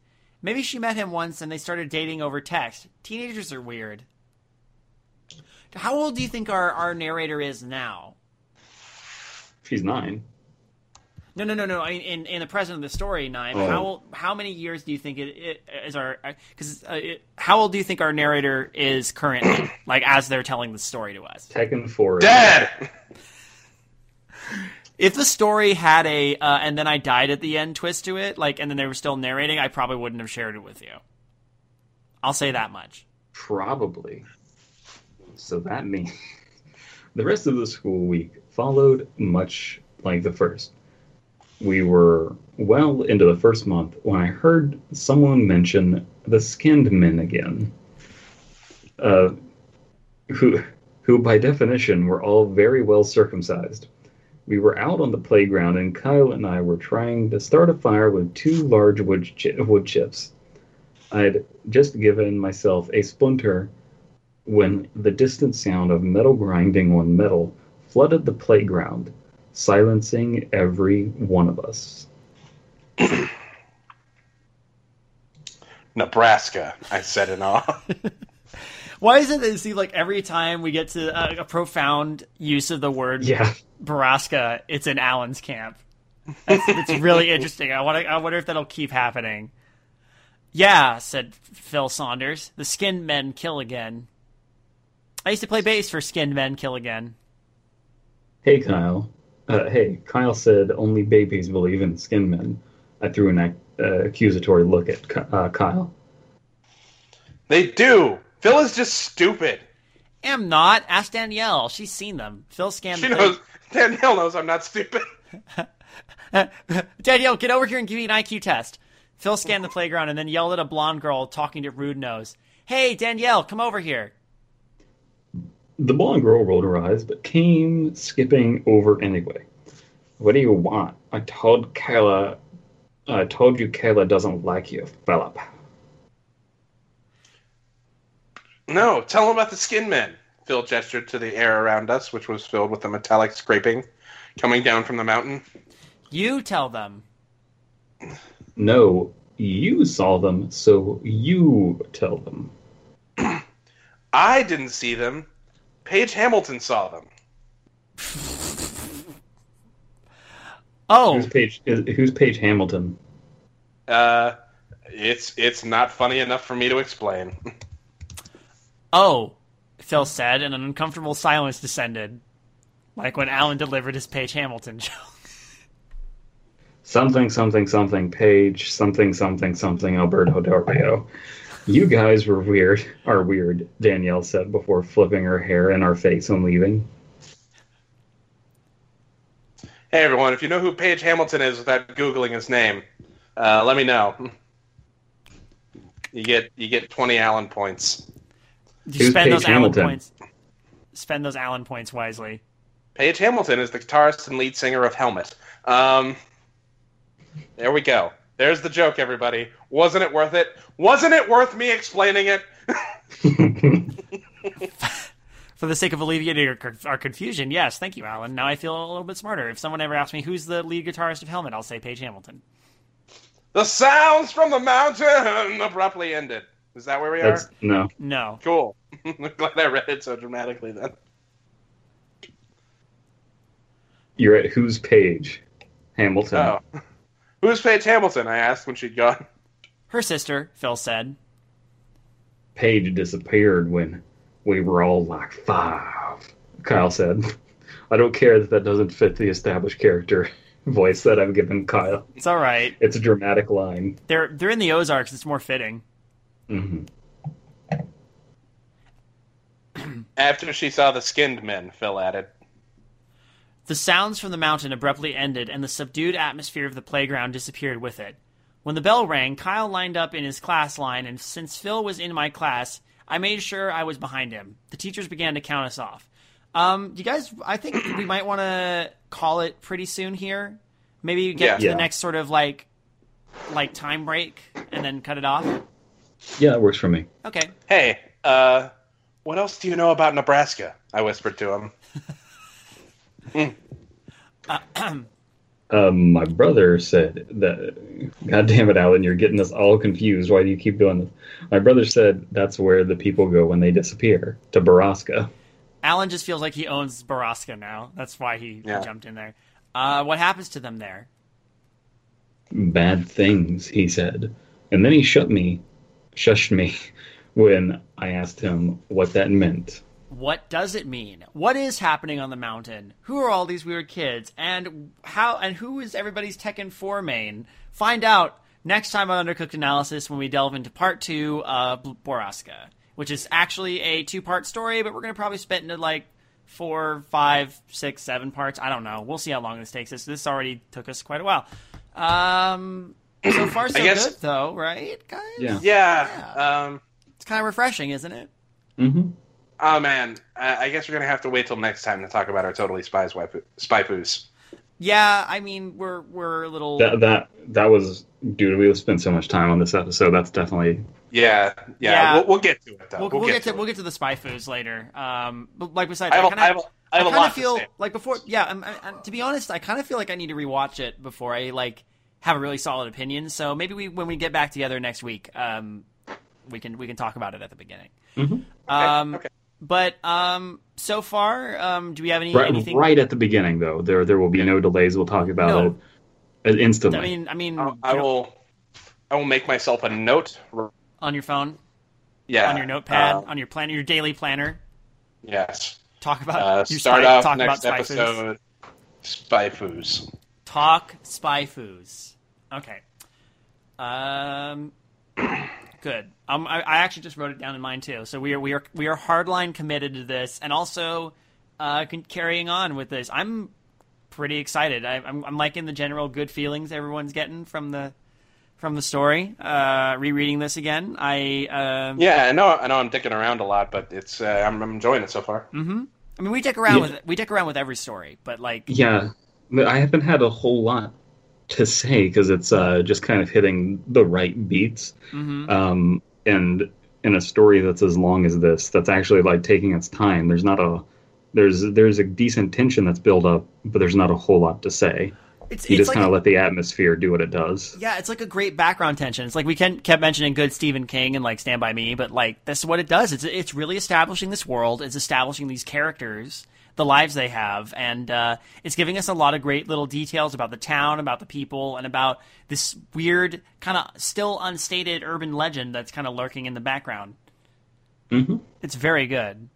Maybe she met him once and they started dating over text. Teenagers are weird. How old do you think our narrator is now? She's 9. No. In the present of the story, 9. Oh. How many years do you think it is our? Because how old do you think our narrator is currently? Like as they're telling the story to us. Tekken 4. Dead. If the story had a and then I died at the end twist to it, like and then they were still narrating, I probably wouldn't have shared it with you. I'll say that much. Probably. So that means the rest of the school week followed much like the first. we were well into the first month when I heard someone mention the Skinned Men again, who by definition were all very well circumcised. We were out on the playground, and Kyle and I were trying to start a fire with two large wood chips. I'd just given myself a splinter when the distant sound of metal grinding on metal flooded the playground, silencing every one of us. Nebraska, I said in awe. Why is it that you see, like, every time we get to a profound use of the word Borrasca, it's in Alan's camp? It's really interesting. I wonder if that'll keep happening. Yeah, said Phil Saunders. The Skinned Men kill again. I used to play bass for Skinned Men Kill Again. Hey, Kyle. Kyle said only babies believe in Skinned Men. I threw an accusatory look at Kyle. They do! Phil is just stupid. Am not. Ask Danielle. She's seen them. Phil scanned them. She knows. Danielle knows I'm not stupid. Danielle, get over here and give me an IQ test. Phil scanned the playground and then yelled at a blonde girl talking to Rude Nose. Hey, Danielle, come over here. The blonde girl rolled her eyes, but came skipping over anyway. What do you want? I told you Kayla doesn't like you, Philip. No, tell him about the Skinned Men. Phil gestured to the air around us, which was filled with a metallic scraping coming down from the mountain. You tell them. No, you saw them, so you tell them. I didn't see them. Paige Hamilton saw them. Oh. Who's Paige Hamilton? It's not funny enough for me to explain. Oh, Phil said, and an uncomfortable silence descended, like when Alan delivered his Paige Hamilton joke. Something, something, something, Paige, something, something, something, Alberto Del Rio. You guys are weird, Danielle said before flipping her hair in our face and leaving. Hey, everyone, if you know who Paige Hamilton is without Googling his name, let me know. You get 20 Alan points. You spend those Hamilton? Allen points. Spend those Allen points wisely. Paige Hamilton is the guitarist and lead singer of Helmet. There we go. There's the joke, everybody. Wasn't it worth it? Wasn't it worth me explaining it? For the sake of alleviating our confusion, yes. Thank you, Alan. Now I feel a little bit smarter. If someone ever asks me who's the lead guitarist of Helmet, I'll say Paige Hamilton. The sounds from the mountain abruptly ended. Is that where we are? No. Cool. I'm glad I read it so dramatically then. You're at who's Paige Hamilton? Oh. Who's Paige Hamilton? I asked when she'd gone. Her sister, Phil said. Paige disappeared when we were all like 5, Kyle said. I don't care that doesn't fit the established character voice that I've given Kyle. It's all right. It's a dramatic line. They're in the Ozarks. It's more fitting. Mm-hmm. After she saw the Skinned Men, Phil added. The sounds from the mountain abruptly ended, and the subdued atmosphere of the playground disappeared with it. When the bell rang, Kyle lined up in his class line, and since Phil was in my class, I made sure I was behind him. The teachers began to count us off. You guys, I think we might want to call it pretty soon here. Maybe get to the next sort of like time break, and then cut it off. Yeah, that works for me. Okay. Hey, what else do you know about Nebraska? I whispered to him. My brother said that. God damn it, Alan, you're getting us all confused. Why do you keep doing this? My brother said that's where the people go when they disappear, to Borrasca. Alan just feels like he owns Borrasca now. That's why he jumped in there. What happens to them there? Bad things, he said. And then he shushed me when I asked him what that meant. What does it mean? What is happening on the mountain? Who are all these weird kids? And how? And who is everybody's Tekken 4 main? Find out next time on Undercooked Analysis when we delve into part 2 of Borrasca, which is actually a 2-part story, but we're going to probably split into like four, five, six, seven parts. I don't know. We'll see how long this takes us. This already took us quite a while. So far, so good, though, right, guys? Yeah. It's kind of refreshing, isn't it? Mm-hmm. Oh, man. I guess we're going to have to wait till next time to talk about our Totally Spies spy poos. Yeah, I mean, we're a little... That was... Dude, we spent so much time on this episode. That's definitely... Yeah. We'll get to it, though. We'll get to the spy foos later. But like we said, I kind of feel like before... Yeah, to be honest, I kind of feel like I need to rewatch it before I, like, have a really solid opinion. So maybe when we get back together next week, we can talk about it at the beginning. Mm-hmm. Okay. But so far, do we have anything? Right at the beginning, though, there will be no delays. We'll talk about it instantly. I mean, I will make myself a note on your phone. Yeah, on your notepad, on your planner, your daily planner. Yes. Talk about spy foos. Talk spy foos. Okay. Good. I actually just wrote it down in mine too. So we are hardline committed to this, and also carrying on with this. I'm pretty excited. I'm liking the general good feelings everyone's getting from the story. Rereading this again, I know I'm dicking around a lot, but it's I'm enjoying it so far. Mm-hmm. I mean, we dick around with it. We dick around with every story, but like I haven't had a whole lot to say because it's just kind of hitting the right beats. Mm-hmm. And in a story that's as long as this, that's actually like taking its time, there's a decent tension that's built up, but there's not a whole lot to say. You just kind of let the atmosphere do what it does. Yeah, it's like a great background tension. It's like we kept mentioning good Stephen King and like Stand By Me, but like that's what it does. It's really establishing this world. It's establishing these characters, the lives they have, and it's giving us a lot of great little details about the town, about the people, and about this weird, kind of still unstated urban legend that's kind of lurking in the background. Mm-hmm. It's very good.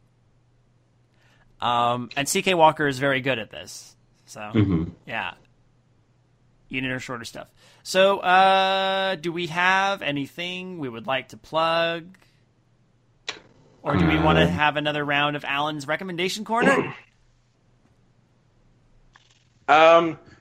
And C.K. Walker is very good at this. So, yeah. Unit or shorter stuff. So, do we have anything we would like to plug? Or do we want to have another round of Alan's Recommendation Corner?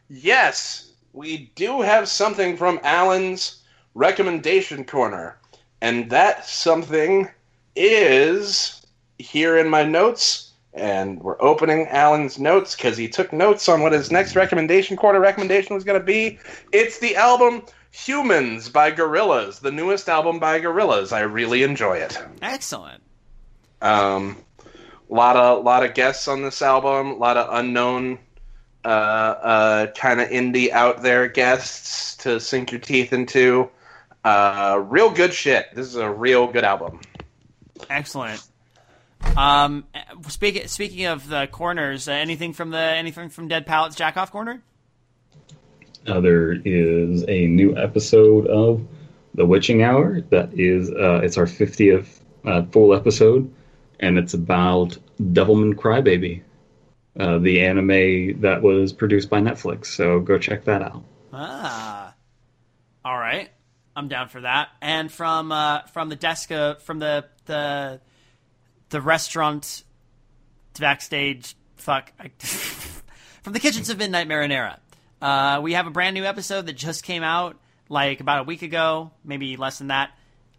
Yes, we do have something from Alan's Recommendation Corner. And that something is here in my notes. And we're opening Alan's notes because he took notes on what his next Recommendation Corner recommendation was going to be. It's the album Humans by Gorillaz, the newest album by Gorillaz. I really enjoy it. Excellent. A lot of guests on this album, a lot of unknown kind of indie out there guests to sink your teeth into. Real good shit. This is a real good album. Excellent. Speaking of the corners, anything from Dead Palette's Jack Off Corner? There is a new episode of The Witching Hour that is it's our 50th full episode. And it's about Devilman Crybaby, the anime that was produced by Netflix. So go check that out. All right, I'm down for that. And from the restaurant backstage, from the kitchens of Midnight Marinara, we have a brand new episode that just came out like about a week ago, maybe less than that.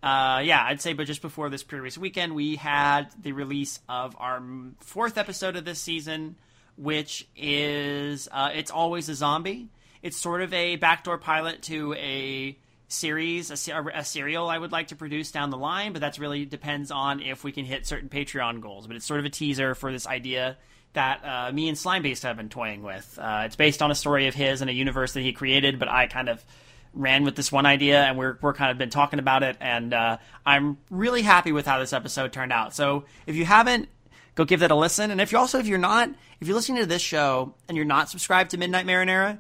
I'd say, but just before this previous weekend, we had the release of our 4th episode of this season, which is It's Always a Zombie. It's sort of a backdoor pilot to a series, a serial I would like to produce down the line, but that's really depends on if we can hit certain Patreon goals. But it's sort of a teaser for this idea that me and Slimebeast have been toying with. It's based on a story of his and a universe that he created, but I kind of ran with this one idea, and we're kind of been talking about it, and I'm really happy with how this episode turned out. So if you haven't, go give that a listen. And if you're listening to this show and you're not subscribed to Midnight Marinara,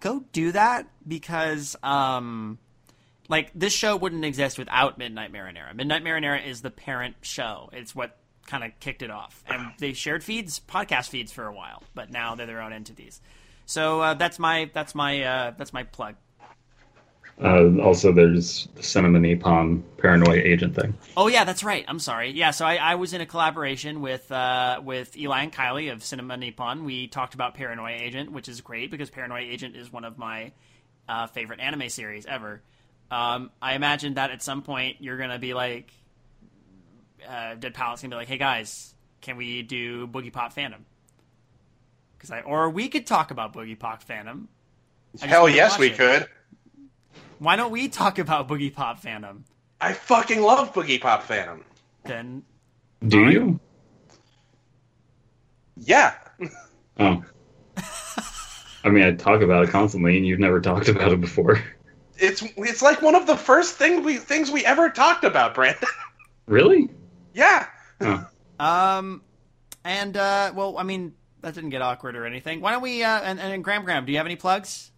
go do that, because this show wouldn't exist without Midnight Marinara. Midnight Marinara is the parent show. It's what kind of kicked it off, and they shared podcast feeds for a while, but now they're their own entities. So that's my plug. Also, there's the Cinema Nippon Paranoia Agent thing. Oh, yeah, that's right. I'm sorry. Yeah, so I was in a collaboration with Eli and Kylie of Cinema Nippon. We talked about Paranoia Agent, which is great because Paranoia Agent is one of my favorite anime series ever. I imagine that at some point you're going to be like, Dead Palette's going to be like, hey, guys, can we do Boogie Pop Phantom? Or we could talk about Boogie Pop Phantom. Hell yes, we could. Why don't we talk about Boogie Pop Phantom? I fucking love Boogie Pop Phantom. Then, do you? Yeah. Oh. I mean, I talk about it constantly, and you've never talked about it before. It's like one of the first things we ever talked about, Brandon. Really? Yeah. Oh. Well, I mean, that didn't get awkward or anything. Why don't we? And Gram-Gram, do you have any plugs?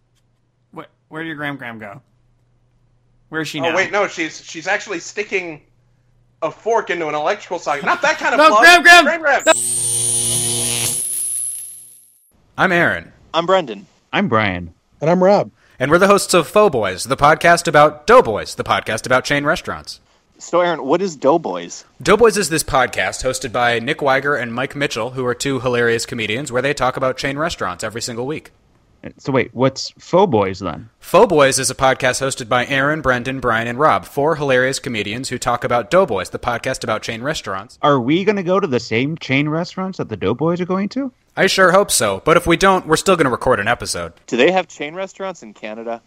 Where did your Gram-Gram go? Where is she now? Oh wait, no, she's actually sticking a fork into an electrical socket. Not that kind of plug. Gram-Gram. No. I'm Aaron. I'm Brendan. I'm Brian. And I'm Rob. And we're the hosts of Faux Boys, the podcast about Doughboys, the podcast about chain restaurants. So, Aaron, what is Doughboys? Doughboys is this podcast hosted by Nick Weiger and Mike Mitchell, who are two hilarious comedians, where they talk about chain restaurants every single week. So, wait, what's Faux Boys, then? Faux Boys is a podcast hosted by Aaron, Brendan, Brian, and Rob, four hilarious comedians who talk about Doughboys, the podcast about chain restaurants. Are we going to go to the same chain restaurants that the Doughboys are going to? I sure hope so, but if we don't, we're still going to record an episode. Do they have chain restaurants in Canada?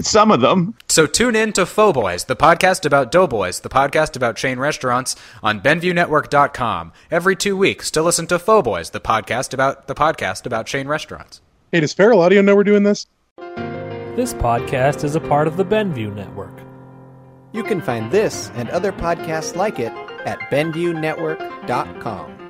Some of them. So tune in to Faux Boys, the podcast about Doughboys, the podcast about chain restaurants on BenviewNetwork.com. Every 2 weeks to listen to Faux Boys, the podcast about chain restaurants. Hey, does Feral Audio know we're doing this? This podcast is a part of the Benview Network. You can find this and other podcasts like it at BenviewNetwork.com.